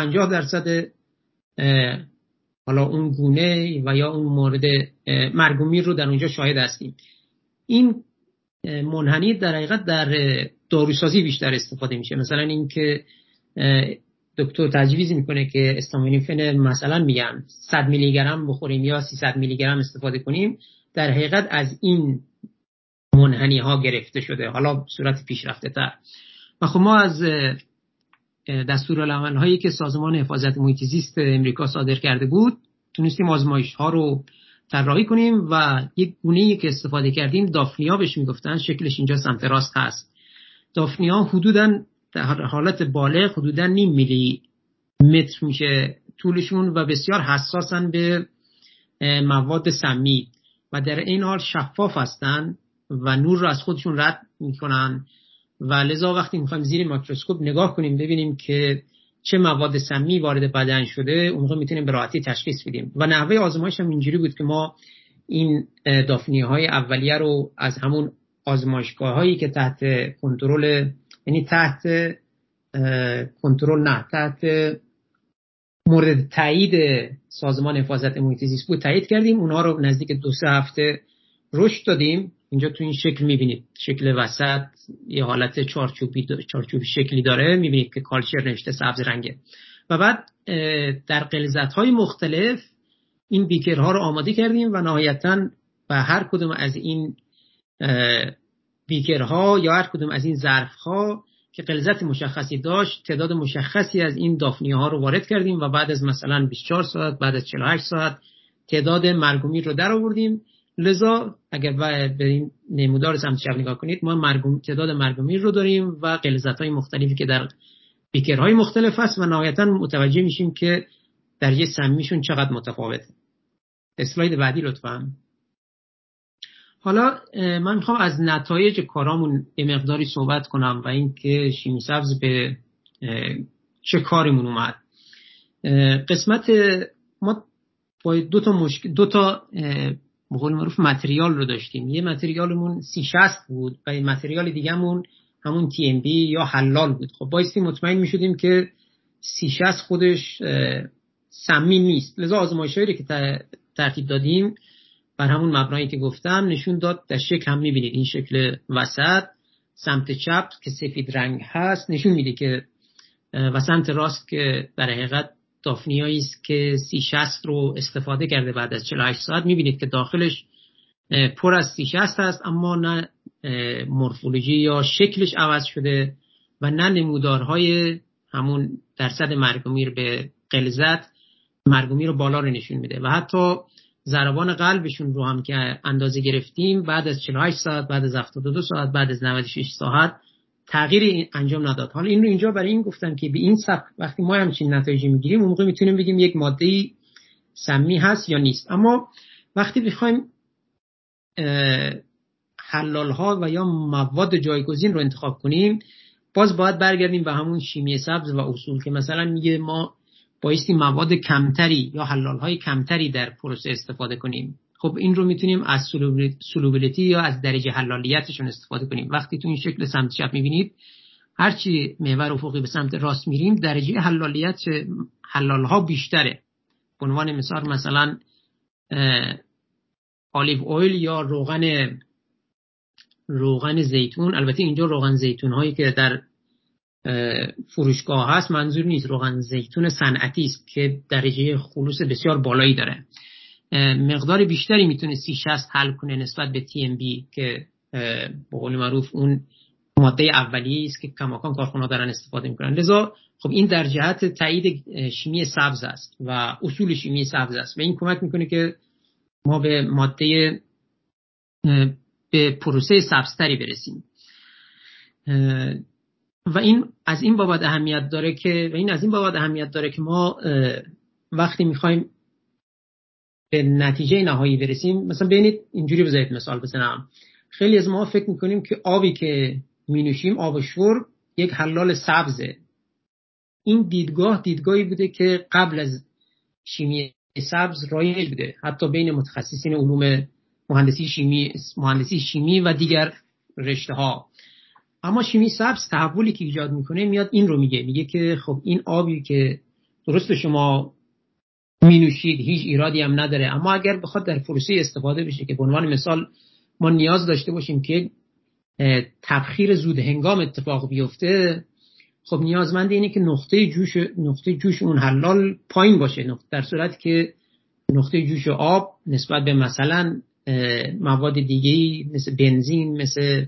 حالا اون گونه و یا اون مورد مرگومیر رو در اونجا شاهد هستیم. این منحنی در حقیقت در داروسازی بیشتر استفاده میشه. مثلا این که دکتر تجویز میکنه که استامینوفن مثلا میگن 100 میلی گرم بخوریم یا 300 میلی گرم استفاده کنیم، در حقیقت از این منحنی ها گرفته شده، حالا صورت پیشرفته تر. و خب ما از دستورالعمل هایی که سازمان حفاظت محیط زیست امریکا صادر کرده بود تونستیم آزمایش ها رو طراحی کنیم و یک گونه‌ای که استفاده کردیم دافنیا بهش میگفتن، شکلش اینجا سمت راست هست. دافنیا حدوداً در حالت بالغ حدوداً 0.5 میلی متر میشه طولشون و بسیار حساسن به مواد سمی و در این حال شفاف هستن و نور رو از خودشون رد میکنن و لذا وقتی میخوایم زیر میکروسکوپ نگاه کنیم ببینیم که چه مواد سمی وارد بدن شده اون رو میتونیم به راحتی تشخیص بدیم. و نحوه آزمایش هم اینجوری بود که ما این دافنیهای اولیه رو از همون آزمایشگاه هایی که تحت مورد تایید سازمان حفاظت محیط زیست بود تایید کردیم، اونها رو نزدیک 2-3 هفته رشد دادیم اینجا تو این شکل میبینید، شکل وسط یه حالت چارچوبی شکلی داره، میبینید که کالچر نوشته سبز رنگه و بعد در غلظت‌های مختلف این بیکرها رو آماده کردیم و نهایتاً و هر کدوم از این بیکرها یا هر کدوم از این ظرف‌ها که غلظت مشخصی داشت تعداد مشخصی از این دافنیاها رو وارد کردیم و بعد از مثلا 24 ساعت، بعد از 48 ساعت تعداد مرگومی رو در آوردیم. لذا اگر به این نمودار سمت چپ نگاه کنید ما تعداد مرگومی رو داریم و غلظت‌های مختلفی که در بیکرهای مختلف هست و نهایتاً متوجه میشیم که در یه سمیشون چقدر متفاوته. اسلاید بعدی لطفاً. حالا من میخوام از نتایج کارامون به مقداری صحبت کنم و اینکه شیمی سبز به چه کاریمون اومد. قسمت ما با دو تا به قول معروف متریال رو داشتیم. یه متریالمون C60 بود و یه متریال دیگه‌مون همون TMB یا حلال بود. خب بایستی مطمئن میشدیم که C60 خودش سمی نیست. لذا آزمایش‌هایی رو که ترتیب دادیم بر همون مبنایی که گفتم نشون داد. در شکل هم می‌بینید این شکل وسط سمت چپ که سفید رنگ هست نشون میده که و سمت راست که در حقیقت دافنیایی است که C60 رو استفاده کرده بعد از 48 ساعت می‌بینید که داخلش پر از C60 هست اما نه مورفولوژی یا شکلش عوض شده و نه نمودارهای همون درصد مرگومیر به غلظت مرگومیر رو بالا رو نشون میده و حتی ضربان قلبشون رو هم که اندازه گرفتیم بعد از 48 ساعت، بعد از 72 ساعت، بعد از 96 ساعت تغییری انجام نداد. حالا این رو اینجا برای این گفتم که به این سبک وقتی ما همچین نتایجی میگیریم اون موقع میتونیم بگیم یک ماده‌ای سمی هست یا نیست. اما وقتی بخوایم حلال‌ها و یا مواد جایگزین رو انتخاب کنیم باز باید برگردیم به همون شیمی سبز و اصول که مثلا میگه ما بایستی مواد کمتری یا حلال‌های کمتری در پروسه استفاده کنیم. خب این رو میتونیم از سولوبیلیتی یا از درجه حلالیتشون استفاده کنیم. وقتی تو این شکل سمت چپ میبینید هرچی محور افقی به سمت راست میریم درجه حلالیت حلال‌ها بیشتره. به عنوان مثال مثلا آلیو اویل یا روغن زیتون، البته اینجا روغن زیتون هایی که در فروشگاه هست منظور نیست، روغن زیتون صنعتی است که درجه خلوص بسیار بالایی داره. مقدار بیشتری میتونه C60 حل کنه نسبت به TMB که به قول معروف اون ماده اولیه است که کماکان کارخانه‌ها دارن استفاده میکنن. لذا خب این در جهت تایید شیمی سبز است و اصول شیمی سبز است و این کمک میکنه که ما به ماده به پروسه سبزتری برسیم و این از این بابت اهمیت داره که ما وقتی میخوایم به نتیجه نهایی برسیم مثلا ببینید اینجوری بذارید مثال بزنم. خیلی از ما فکر میکنیم که آبی که مینوشیم آب شرب یک حلال سبزه. این دیدگاهی بوده که قبل از شیمی سبز رایج بوده، حتی بین متخصصین علوم مهندسی شیمی و دیگر رشته ها. اما شیمی سبز تحولی که ایجاد میکنه میاد این رو میگه که خب این آبی که درست شما مینوشید هیچ ایرادی هم نداره، اما اگر بخواد در پروسه استفاده بشه که به عنوان مثال ما نیاز داشته باشیم که تبخیر زود هنگام اتفاق بیفته، خب نیازمند اینه که نقطه جوش اون حلال پایین باشه، در صورتی که نقطه جوش آب نسبت به مثلا مواد دیگه‌ای مثل بنزین، مثل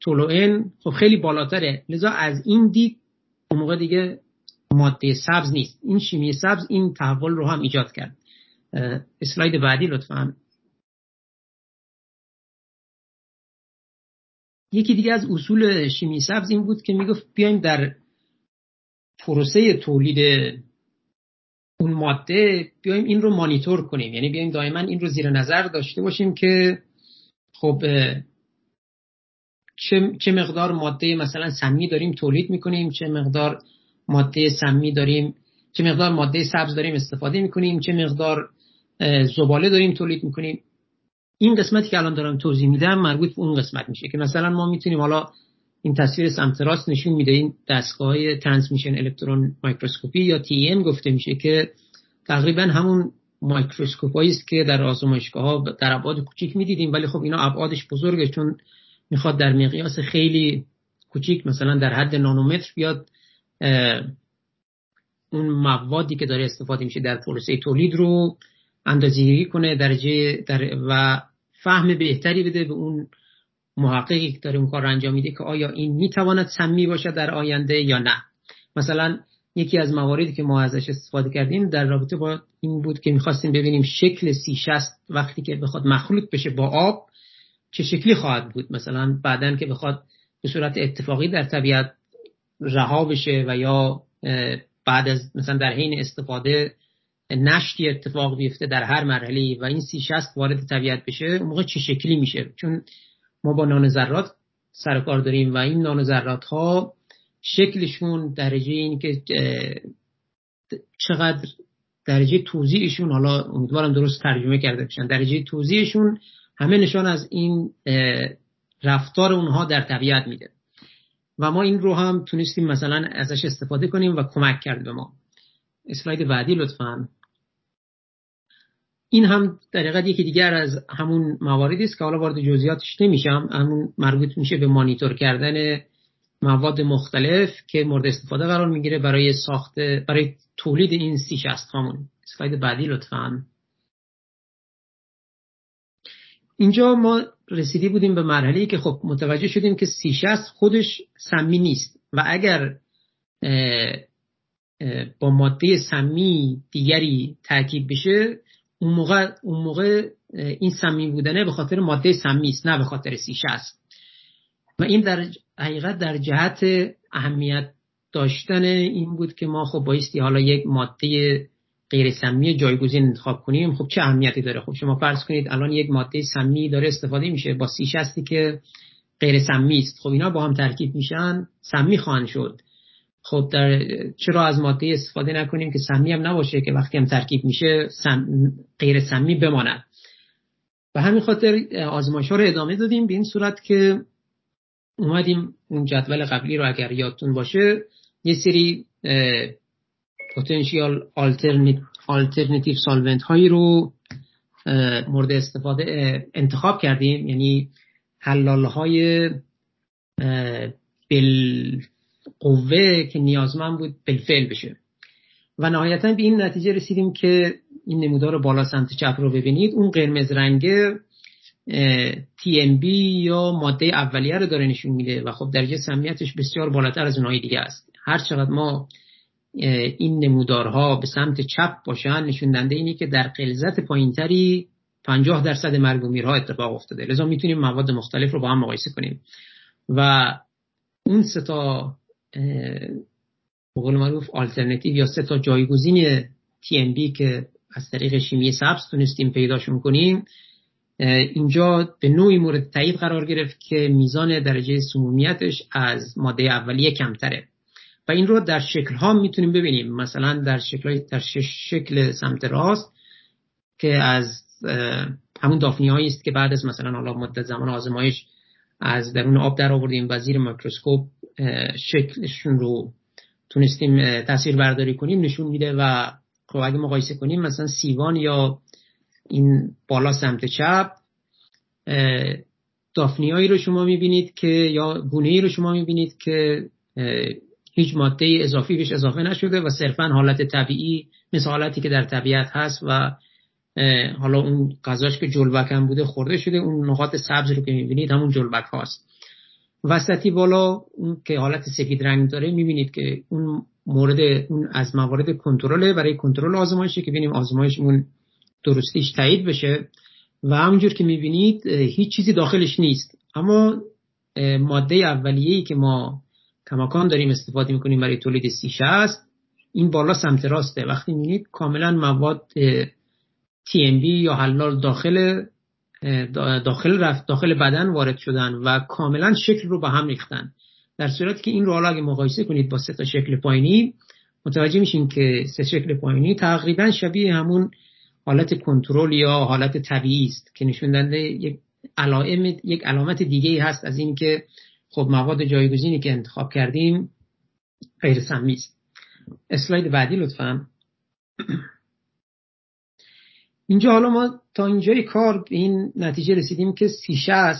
تولوئن خب خیلی بالاتره. لذا از این دید اون موقع دیگه ماده سبز نیست. این شیمی سبز این تحول رو هم ایجاد کرد. اسلاید بعدی لطفاً. یکی دیگه از اصول شیمی سبز این بود که میگفت بیایم در پروسه تولید اون ماده بیایم این رو مانیتور کنیم، یعنی بیایم دائما این رو زیر نظر داشته باشیم که خب چه مقدار ماده مثلا سمی داریم تولید میکنیم، چه مقدار ماده سبز داریم استفاده میکنیم، چه مقدار زباله داریم تولید میکنیم. این قسمتی که الان دارم توضیح میدم مربوط به اون قسمت میشه که مثلا ما میتونیم، حالا این تصویر سمت راست نشون میده این دستگاه‌های ترانسمیشن الکترون میکروسکوپی یا TEM گفته میشه که تقریبا همون مایکروسکوپایی است که در آزمایشگاه‌ها در ابعاد کوچیک می‌دیدیم، ولی خب اینا ابعادش بزرگه، چون میخواد در مقیاس خیلی کوچیک مثلا در حد نانومتر بیاد اون موادی که داره استفاده میشه در پروسه تولید رو اندازه‌گیری کنه، درجه و فهم بهتری بده به اون محققی که داره اون کار رو انجام میده که آیا این میتواند سمی باشه در آینده یا نه. مثلا یکی از مواردی که ما ازش استفاده کردیم در رابطه با این بود که میخواستیم ببینیم شکل C60 وقتی که بخواد مخلوط بشه با آب چه شکلی خواهد بود، مثلا بعدن که بخواد به صورت اتفاقی در طبیعت رها بشه و یا بعد از مثلا در حین استفاده نشتی اتفاق بیفته در هر مرحله و این C60 وارد طبیعت بشه، اون موقع چه شکلی میشه. چون ما با نانوذرات سر کار داریم و این نانوذرات ها شکلشون، درجه این که چقدر درجه توزیعشون، حالا امیدوارم درست ترجمه کرده باشن، درجه توزیعشون همه نشان از این رفتار اونها در طبیعت میده و ما این رو هم تونستیم مثلا ازش استفاده کنیم و کمک کرد به ما. اسلاید بعدی لطفاً. این هم در حقیقت یکی دیگر از همون مواردی است که حالا وارد جزئیاتش نمیشم، همون مربوط میشه به مانیتور کردن مواد مختلف که مورد استفاده قرار میگیره برای ساخت، برای تولید این C60 هامون. اسلاید بعدی لطفاً. اینجا ما رسیدی بودیم به مرحله‌ای که خب متوجه شدیم که C60 خودش سمی نیست و اگر با ماده سمی دیگری ترکیب بشه اون موقع این سمی بودنه به خاطر ماده سمی است، نه به خاطر C60. و این در حقیقت در جهت اهمیت داشتن این بود که ما خب بایستی حالا یک ماده غیر سمی جایگزین انتخاب کنیم. خب چه اهمیتی داره؟ خب شما فرض کنید الان یک ماده سمی داره استفاده میشه با C60 که غیر سمی است، خب اینا با هم ترکیب میشن سمی خواهند شد. خب چرا از ماده استفاده نکنیم که سمی هم نباشه، که وقتی هم ترکیب میشه غیر سمی بماند؟ و همین خاطر آزمایش‌ها رو ادامه دادیم به این صورت که اومدیم اون جدول قبلی رو اگر یادتون باشه یه سری پتانسیال آلترناتیو سالونت هایی رو مورد استفاده انتخاب کردیم، یعنی حلال های بالقوه که نیازمند بود بالفعل بشه. و نهایتا به این نتیجه رسیدیم که این نمودار بالا سمت چپ رو ببینید، اون قرمز رنگه TMB یا ماده اولیه رو داره نشون میده و خب درجه سمیتش بسیار بالاتر از اونهای دیگه است. هر چقدر ما این نمودارها به سمت چپ باشن نشوندنده اینی که در غلظت پایینتری 50% مرگ و میرها اتفاق افتاده، لذا میتونیم مواد مختلف رو با هم مقایسه کنیم و اون سه تا به قول معروف آلترناتیو یا سه تا جایگزین TMB که از طریق شیمی سبز تونستیم پیداشون کنیم اینجا به نوعی مورد تایید قرار گرفت که میزان درجه سمومیتش از ماده اولیه کمتره و این رو در شکل‌ها میتونیم ببینیم، مثلا در شکل سمت راست که از همون دافنیایی است که بعد از مثلا حالا مدت زمان آزمایش از درون آب در آوردیم و زیر میکروسکوپ شکلشون رو تونستیم تاثیربرداری کنیم نشون میده و خب اگه مقایسه کنیم مثلا سیوان یا این بالا سمت چپ دافنیایی رو شما میبینید که یا گونه‌ای رو شما میبینید که هیچ ماده اضافی بهش اضافه نشده و صرفاً حالت طبیعی مثل حالتی که در طبیعت هست و حالا اون غذاش که جلبک هم بوده خورده شده، اون نقاط سبز رو که میبینید همون جلبک هاست. وسطی بالا اون که حالت سفید رنگ داره میبینید که اون مورد اون از موارد کنترل برای کنترل آزمایشه که ببینیم آزمایشمون درستیش تایید بشه و همونجور که میبینید هیچ چیزی داخلش نیست، اما ماده اولیه‌ای که ما کماکان داریم استفاده میکنیم برای تولید C60 این بالا سمت راسته. وقتی میبینید کاملا مواد TMB یا حلال داخل بدن وارد شدن و کاملا شکل رو به هم ریختن، در صورتی که این رو حالا اگه مقایسه کنید با سه تا شکل پایینی متوجه میشین که سه شکل پایینی تقریبا شبیه همون حالت کنترل یا حالت طبیعی است که نشوندنده یک علامت دیگه ای هست از این که خب مواد جایگزینی که انتخاب کردیم غیر سمی است. اسلاید بعدی لطفاً. اینجا حالا ما تا اینجای کار به این نتیجه رسیدیم که C60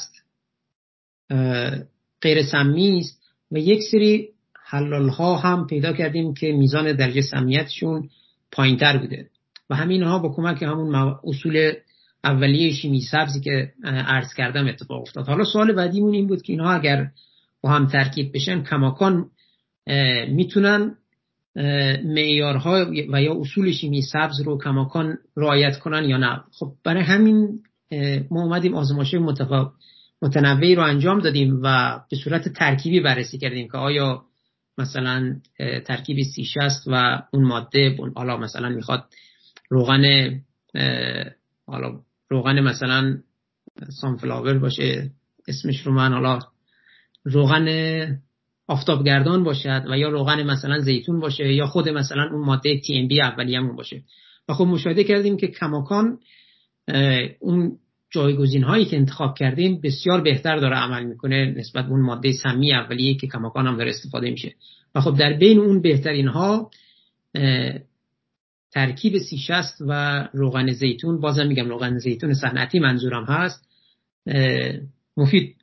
غیر سمی است و یک سری حلال ها هم پیدا کردیم که میزان درجه سمیتشون پایین‌تر بوده و همین ها با کمک همون اصول اولیه شیمی سبزی که عرض کردم اتفاق افتاد. حالا سوال بعدیمون این بود که اینها اگر با هم ترکیب بشن کماکان میتونن معیارها و یا اصول شیمی سبز رو کماکان رعایت کنن یا نه. خب برای همین ما اومدیم آزمایش‌های متنوعی رو انجام دادیم و به صورت ترکیبی بررسی کردیم که آیا مثلا ترکیب C60 و اون ماده حالا مثلا میخواد روغن مثلا سانفلاور باشه، اسمش رو من حالا روغن آفتابگردان باشد و یا روغن مثلا زیتون باشه یا خود مثلا اون ماده TMB اولیه‌مون باشه. و خب مشاهده کردیم که کماکان اون جایگزین هایی که انتخاب کردیم بسیار بهتر داره عمل میکنه نسبت به اون ماده سمی اولیه که کماکان هم داره استفاده میشه. و خب در بین اون بهترین ها ترکیب C60 و روغن زیتون، بازم میگم روغن زیتون صنعتی منظورم هست،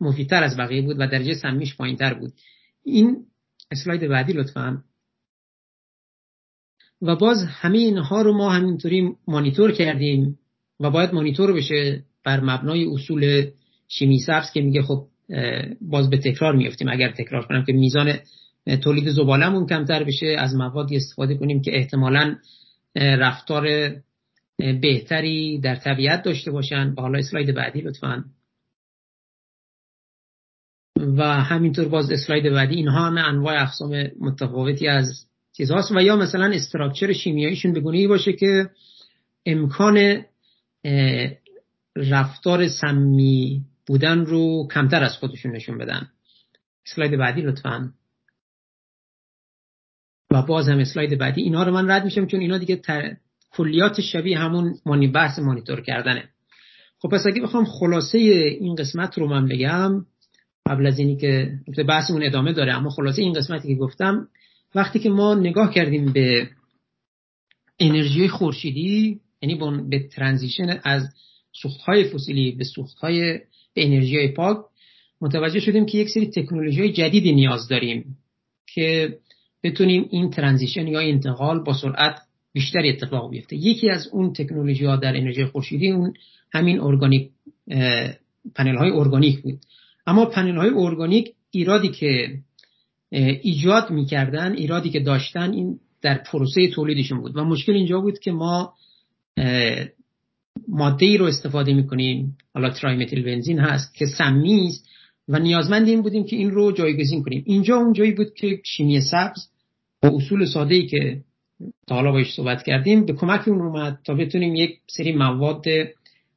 مفیدتر از بقیه بود و درجه سمیش پایینتر بود. این اسلاید بعدی لطفاً. و باز همه اینها رو ما همینطوری مانیتور کردیم و باید مانیتور بشه بر مبنای اصول شیمی سبز که میگه خب باز به تکرار میافتیم، اگر تکرار کنم که میزان تولید زباله‌مون کمتر بشه، از موادی استفاده کنیم که احتمالاً رفتار بهتری در طبیعت داشته باشن. و حالا اسلاید بعدی لطفاً. و همینطور باز اسلاید بعدی، اینها همه انواع اقسام متفاوتی از چیزهاست و یا مثلا استراکچر شیمیاییشون بگونه‌ای باشه که امکان رفتار سمی بودن رو کمتر از خودشون نشون بدن. اسلاید بعدی لطفاً. و باز هم اسلاید بعدی. اینها رو من رد میشم چون اینا دیگه کلیات شبیه همون بحث مانیتور کردنه. خب پس اگه بخوام خلاصه این قسمت رو من بگم قبل از اینی که بحثمون ادامه داره، اما خلاصه این قسمتی که گفتم، وقتی که ما نگاه کردیم به انرژی خورشیدی، یعنی به ترانزیشن از سوخت‌های فسیلی به سوخت‌های انرژی پاک، متوجه شدیم که یک سری تکنولوژی‌های جدیدی نیاز داریم که بتونیم این ترانزیشن یا انتقال با سرعت بیشتری اتفاق بیفته. یکی از اون تکنولوژی‌ها در انرژی خورشیدی همین ارگانیک، پنل‌های ارگانیک بود. اما پنل‌های ارگانیک ایرادی که ایجاد می‌کردن، ایرادی که داشتن، این در پروسه تولیدشون بود و مشکل اینجا بود که ما ماده ای رو استفاده میکنیم، حالا ترایمتیل بنزین هست که سمی است و نیازمند این بودیم که این رو جایگزین کنیم. اینجا اون جایی بود که شیمی سبز با اصول ساده ای که تا حالا باهاش صحبت کردیم به کمک اون اومد تا بتونیم یک سری مواد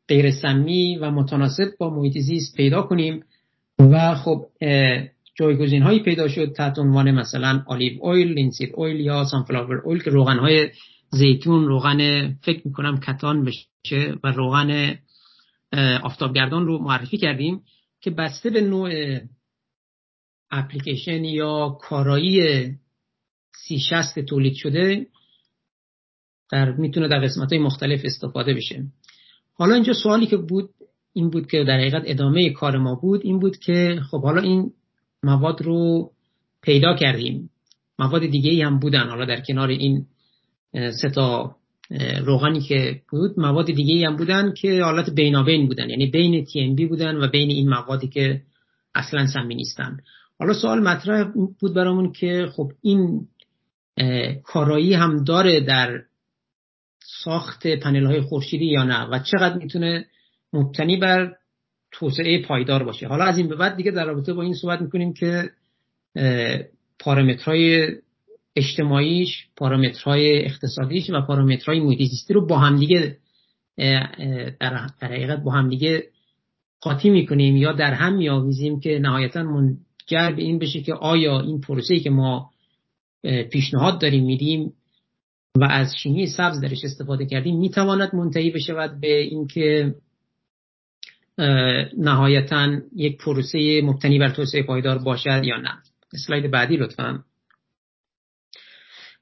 غیر سمی و متناسب با محیط زیست پیدا کنیم و خب جایگزین هایی پیدا شد تحت عنوان مثلا الیو اویل، لینسید اویل یا سانفلاور اویل که روغن های زیتون، روغن فکر میکنم کتان بشه و روغن آفتابگردان رو معرفی کردیم که بسته به نوع اپلیکیشن یا کارایی C60 تولید شده میتونه در قسمت های مختلف استفاده بشه. حالا اینجا سوالی که بود این بود که در حقیقت ادامه کار ما بود این بود که خب حالا این مواد رو پیدا کردیم، مواد دیگه ای هم بودن، حالا در کنار این سه تا روغنی که بود مواد دیگه ای هم بودن که حالت بینابین بودن، یعنی بین TMB بودن و بین این موادی که اصلا سمی نیستن. حالا سوال مطرح بود برامون که خب این کارایی هم داره در ساخت پنل های خورشیدی یا نه و چقدر میتونه مبتنی بر توسعه پایدار باشه. حالا از این به بعد دیگه در رابطه با این صحبت میکنیم که پارامترهای اجتماعیش، پارامترهای اقتصادیش و پارامترهای محیط زیستی رو با هم دیگه در حقیقت با هم دیگه قاطی میکنیم یا در هم میآویزیم که نهایتاً منجر به این بشه که آیا این پروسه‌ای که ما پیشنهاد داریم میدیم و از شیمی سبز درش استفاده کردیم میتواند منتهی بشود به اینکه نهایتاً یک پروسه مبتنی بر توسعه پایدار باشد یا نه. اسلاید بعدی لطفاً.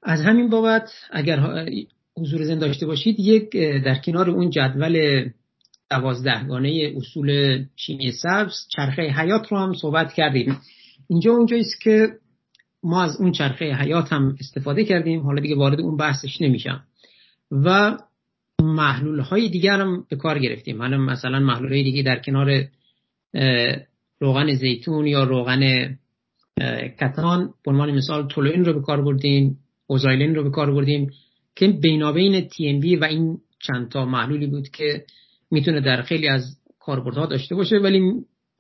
از همین بابت اگر حضور ذهن داشته باشید، یک در کنار اون جدول 12 گانه اصول شیمی سبز چرخه حیات رو هم صحبت کردیم. اینجا اونجاییست که ما از اون چرخه حیات هم استفاده کردیم، حالا دیگه وارد اون بحثش نمیشم، و محلول های دیگر هم به کار گرفتیم. حالا مثلا محلول های دیگه در کنار روغن زیتون یا روغن کتان به عنوان مثال تولوئین رو به کار بردیم، اوزایلین رو به کار بردیم که بینابین TMB و این چند تا محلولی بود که میتونه در خیلی از کاربردها داشته باشه ولی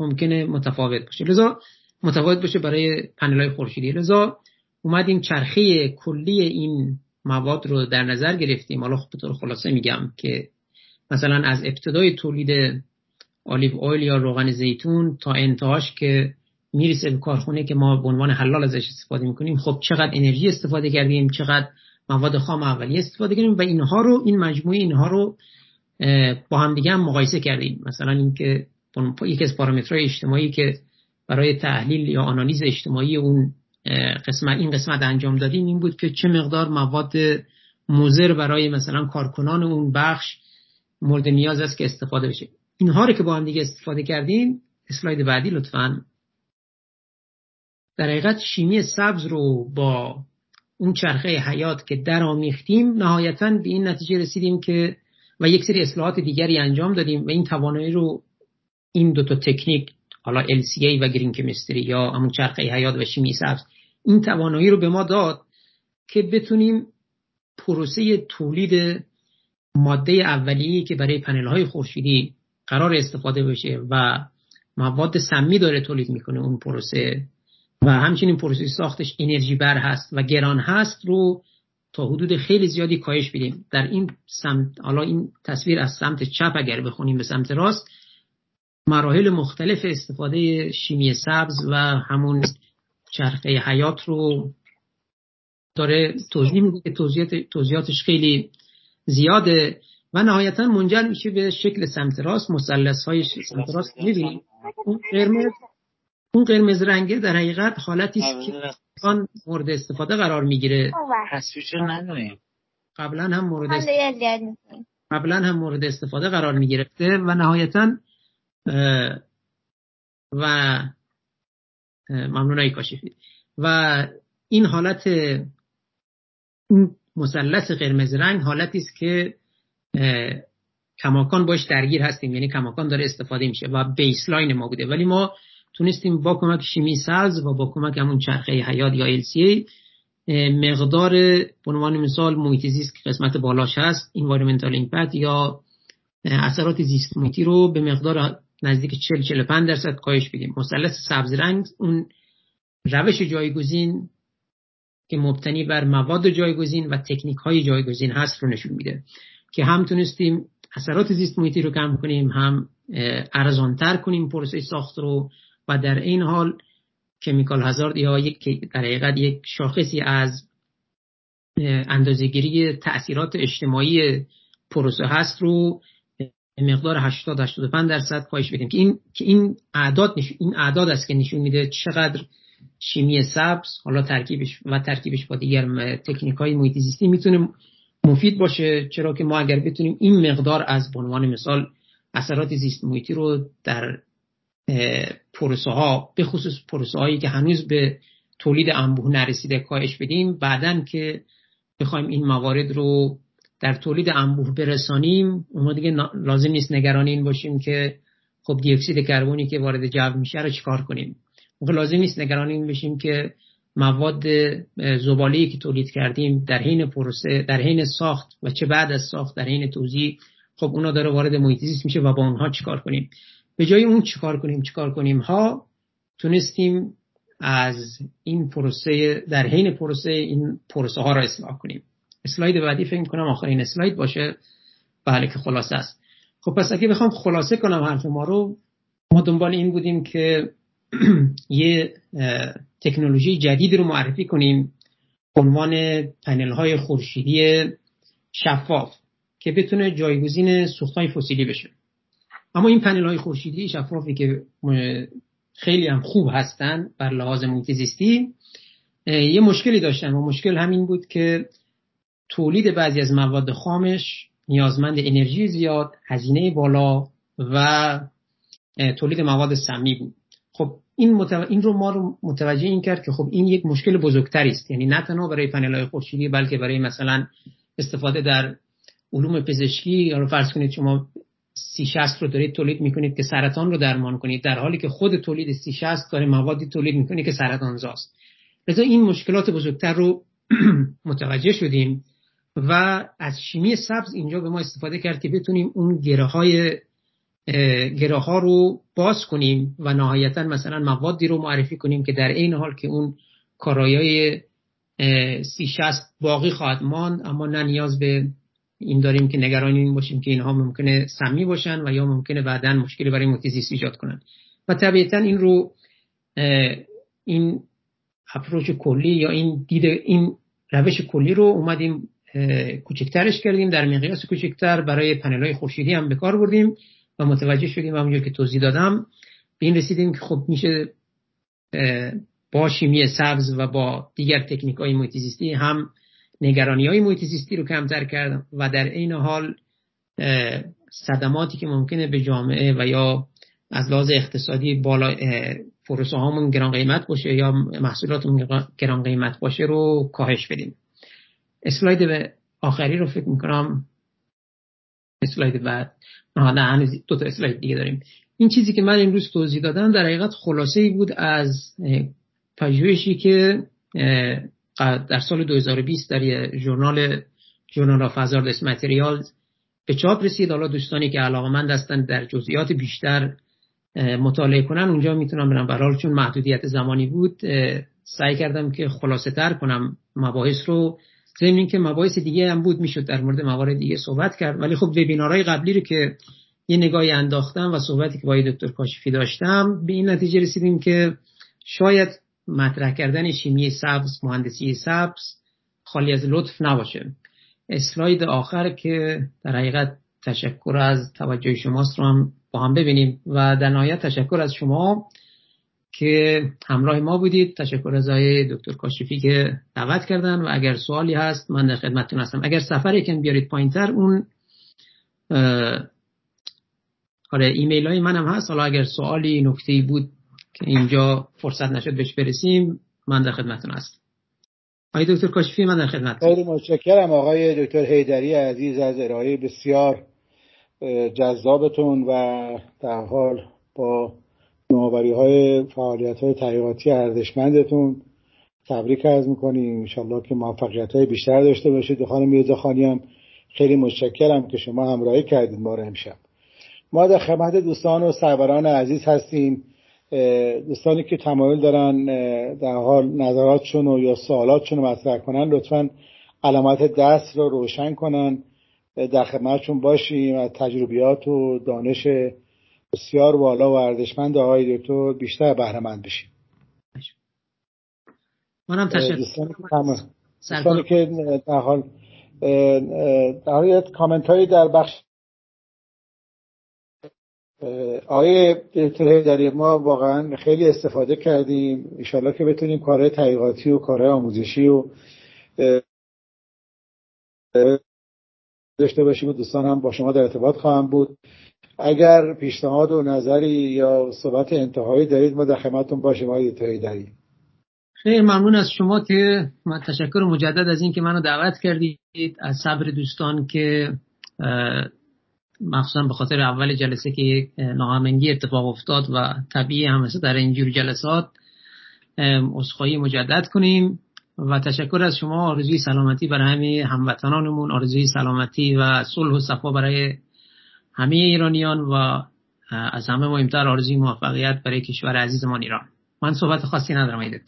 ممکنه متفاوت باشه، لذا متفاوت باشه برای پنل‌های خورشیدی. لذا اومدیم چرخه کلی این مواد رو در نظر گرفتیم. حالا به طور خلاصه میگم که مثلا از ابتدای تولید آلیو اویل یا روغن زیتون تا انتهاش که میرسه به کارخونه که ما به عنوان حلال ازش استفاده میکنیم، خب چقدر انرژی استفاده کردیم، چقدر مواد خام اولیه استفاده کردیم و اینها رو، این مجموعه اینها رو با هم دیگه هم مقایسه کردیم. مثلا اینکه یکی از پارامترهای اجتماعی که برای تحلیل یا آنالیز اجتماعی اون قسمت این قسمت انجام دادیم این بود که چه مقدار مواد مضر برای مثلا کارکنان اون بخش مورد نیاز است که استفاده بشه. اینها رو که با هم دیگه استفاده کردیم. اسلاید بعدی لطفاً. در حقیقت شیمی سبز رو با اون چرخه حیات که درآمیختیم نهایتاً به این نتیجه رسیدیم که و یک سری اصلاحات دیگری انجام دادیم و این توانایی رو این دو تا تکنیک، حالا LCA و گرین کمیستری یا همون چرخه حیات و شیمی سبز، این توانایی رو به ما داد که بتونیم پروسه تولید ماده اولیه‌ای که برای پنل‌های خورشیدی قرار استفاده بشه و مواد سمی داره تولید میکنه اون پروسه و همچنین پروسه ساختش انرژی بر هست و گران هست رو تا حدود خیلی زیادی کاهش بدیم. در این سمت، حالا این تصویر از سمت چپ اگر بخونیم به سمت راست، مراحل مختلف استفاده شیمی سبز و همون چرخه حیات رو داره توضیح میده که توضیحاتش خیلی زیاده و نهایتاً منجر میشه به شکل سمت راست، مثلث‌های سمت راست می‌بینیم. اون قرمز رنگه در حقیقت حالتی است که آن مورد استفاده قرار میگیره. قبلا هم مورد استفاده قرار میگرفته و نهایتاً و ممنونای کاشفی و این حالت مثلث قرمز رنگ حالتی است که کماکان باش درگیر هستیم، یعنی کماکان داره استفاده میشه و بیسلاین ما بوده، ولی ما تونستیم با کمک شیمی سبز و با کمک همون چرخه حیات یا LCA مقدار به عنوان مثال محیط زیست که قسمت بالاش هست environmental impact یا اثرات زیست محیطی رو به مقدار نزدیک 40-45% کاهش بدیم. مثلث سبز رنگ اون روش جایگزین که مبتنی بر مواد جایگزین و تکنیک های جایگزین هست رو نشون میده که هم تونستیم اثرات زیست محیطی رو کم کنیم، هم ارزان‌تر کنیم پروسه ساخت رو و در این حال کمیکال هازارد یا در حقیقت یک شاخصی از اندازه‌گیری تأثیرات اجتماعی پروسه هست رو مقدار 80-85% کاهش بدیم که این اعداد است که نشون میده چقدر شیمی سبز، حالا ترکیبش با دیگر تکنیک‌های محیط زیستی میتونه مفید باشه، چرا که ما اگر بتونیم این مقدار از به عنوان مثال اثرات زیست محیطی رو در پروسه ها، به خصوص پروسه هایی که هنوز به تولید انبوه نرسیده کاهش بدیم، بعدن که بخوایم این موارد رو در تولید انبوه برسانیم اون دیگه لازم نیست نگران این باشیم که خب دی اکسید کربنی که وارد جو میشه رو چیکار کنیم، اون لازم نیست نگران این بشیم که مواد زباله‌ای که تولید کردیم در حین پروسه، در حین ساخت و چه بعد از ساخت، در حین توزیع، خب اونا داره وارد محیط زیست میشه و با اونها چیکار کنیم. به جای اون چیکار کنیم ها، تونستیم از این پروسه، در حین پروسه، این پروسه ها را اصلاح کنیم. اسلاید بعدی فکر می‌کنم آخرین اسلاید باشه، بله، که خلاصه است. خب پس اگه بخوام خلاصه کنم حرف ما رو، ما دنبال این بودیم که یه تکنولوژی جدید رو معرفی کنیم عنوان پنل‌های خورشیدی شفاف که بتونه جایگزین سوخت‌های فسیلی بشه. اما این پنل‌های خورشیدی شفافی که خیلی هم خوب هستن بر لحاظ محیط زیستی، یه مشکلی داشتن و مشکل همین بود که تولید بعضی از مواد خامش نیازمند انرژی زیاد، هزینه بالا و تولید مواد سمی بود. خب این رو ما رو متوجه این کرد که خب این یک مشکل بزرگتری است، یعنی نه تنها برای پنل‌های خورشیدی بلکه برای مثلا استفاده در علوم پزشکی. حالا فرض کنید شما C60 رو دارید تولید میکنید که سرطان رو درمان کنید، در حالی که خود تولید C60 داره موادی تولید میکنه که سرطان زاست. لذا این مشکلات بزرگتر رو متوجه شدیم و از شیمی سبز اینجا به ما استفاده کرد که بتونیم اون گره ها رو باز کنیم و نهایتاً مثلا موادی رو معرفی کنیم که در این حال که اون کارایای C60 باقی خواهد ماند، اما نه نیاز به این داریم که نگران این باشیم که اینها ممکنه سمی باشن و یا ممکنه بعداً مشکلی برای محیط زیست ایجاد کنن. و طبیعتاً این رو این اپروچ کلی یا این روش کلی رو اومدیم کوچکترش کردیم، در مقیاس کوچکتر برای پنل‌های خورشیدی هم به کار بردیم و متوجه شدیم و همونجور که توضیح دادم به این رسیدیم که خب میشه با شیمی سبز و با دیگر تکنیک‌های محیط زیستی هم نگرانی‌های محیط زیستی رو کمتر کرد و در عین حال صدماتی که ممکنه به جامعه و یا از لحاظ اقتصادی بالا پروسه‌هامون گران قیمت باشه یا محصولاتمون گران قیمت باشه رو کاهش بدیم. اسلاید آخری رو فکر می‌کنم اسلاید بعد نه هنوز دو تا اسلاید دیگه داریم. این چیزی که من امروز توضیح دادم در حقیقت خلاصه‌ای بود از پژوهشی که در سال 2020 در ژورنال of Hazardous Materials به چاپ رسید. حالا دوستانی که علاقه‌مند هستند در جزئیات بیشتر مطالعه کنن اونجا میتونم برم. به هر حال چون محدودیت زمانی بود سعی کردم که خلاصه تر کنم مباحث رو، ضمن اینکه مباحث دیگه هم بود میشد در مورد موارد دیگه صحبت کرد، ولی خب وبینارهای قبلی رو که یه نگاهی انداختم و صحبتی که با دکتر کاشفی داشتم به این نتیجه رسیدیم که شاید مطرح کردن شیمی سبز، مهندسی سبز خالی از لطف نباشه. اسلاید آخر که در حقیقت تشکر از توجه شماست رو هم با هم ببینیم و در نهایت تشکر از شما که همراه ما بودید، تشکر از آقای دکتر کاشفی که دعوت کردن و اگر سوالی هست من در خدمتتون هستم. اگر سفر یکم بیارید پایین‌تر اون ایمیل های منم هست، حالا اگر سوالی نکته‌ای بود که اینجا فرصت نشد بهش برسیم من در خدمتتون هستم. آقای دکتر کاشفی من در خدمتتون. خیلی متشکرم آقای دکتر حیدری عزیز از ارائه بسیار جذابتون و در حال با نوآوری‌های فعالیت‌های تحقیقاتی ارزشمندتون تبریک عرض می‌کنیم. انشالله که موفقیت‌های بیشتر داشته باشید. خانم میرزاخانی هم خیلی متشکرم که شما همراهی کردید ما رو امشب. ما در خدمت دوستان و سروران عزیز هستیم. دوستانی که تمایل دارن در حال نظراتشون و یا سوالاتشون رو مطرح کنن لطفاً علامت دست رو روشن کنن، در خدمتشون باشیم. از تجربیات و دانش بسیار والا و ارزشمند آقای دکتر بیشتر بهره مند بشیم. منم تشکر. دوستانی که در حال کامنت هایی در بخش آقای دکتر حیدری ما واقعا خیلی استفاده کردیم. انشالله که بتونیم کارهای تحقیقاتی و کارهای آموزشی و داشته باشیم و دوستان هم با شما در ارتباط خواهم بود. اگر پیشنهاد و نظری یا صحبت انتهایی دارید ما در خدمتتون باشیم آقای حیدری. خیلی ممنون از شما که من تشکر مجدد از این که منو دعوت کردید، از صبر دوستان که مخصوصا به خاطر اول جلسه که ناهماهنگی اتفاق افتاد و طبیعی همیشه در اینجور جلسات عذرخواهی مجدد کنیم و تشکر از شما. آرزوی سلامتی برای همه هموطنانمون، آرزوی سلامتی و صلح و صفا برای همه ایرانیان و از همه مهمتر آرزوی موفقیت برای کشور عزیزمان ایران. من صحبت خاصی ندارم ایدت.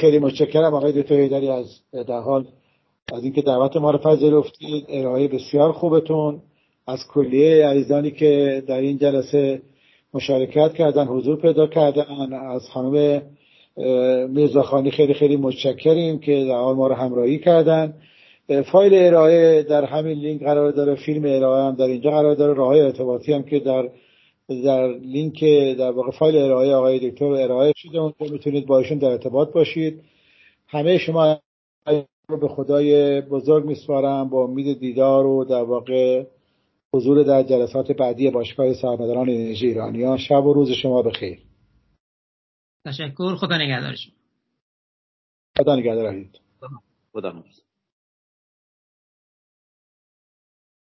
خیلی متشکرم آقای دکتر حیدری از در حال از اینکه دعوت ما رو پذیرفتید. ارائه بسیار خوبتون، از کلیه عزیزانی که در این جلسه مشارکت کردن حضور پیدا کردن، از خانم میرزاخانی خیلی متشکریم که در حال ما رو همراهی کردن. فایل ارائه در همین لینک قرار داره، فیلم ارائه هم در اینجا قرار داره، راههای ارتباطی هم که در لینک در واقع فایل ارائه آقای دکتر ارائه شده اونجا میتونید با ایشون در ارتباط باشید. همه شما رو به خدای بزرگ میسپارم با امید دیدار و در واقع حضور در جلسات بعدی باشگاه سرمایه‌داران انرژی ایرانیان. شب و روز شما بخیر. تشکر. خدا نگهدارتون. خدا نگهدارید. خدا نگهدارید.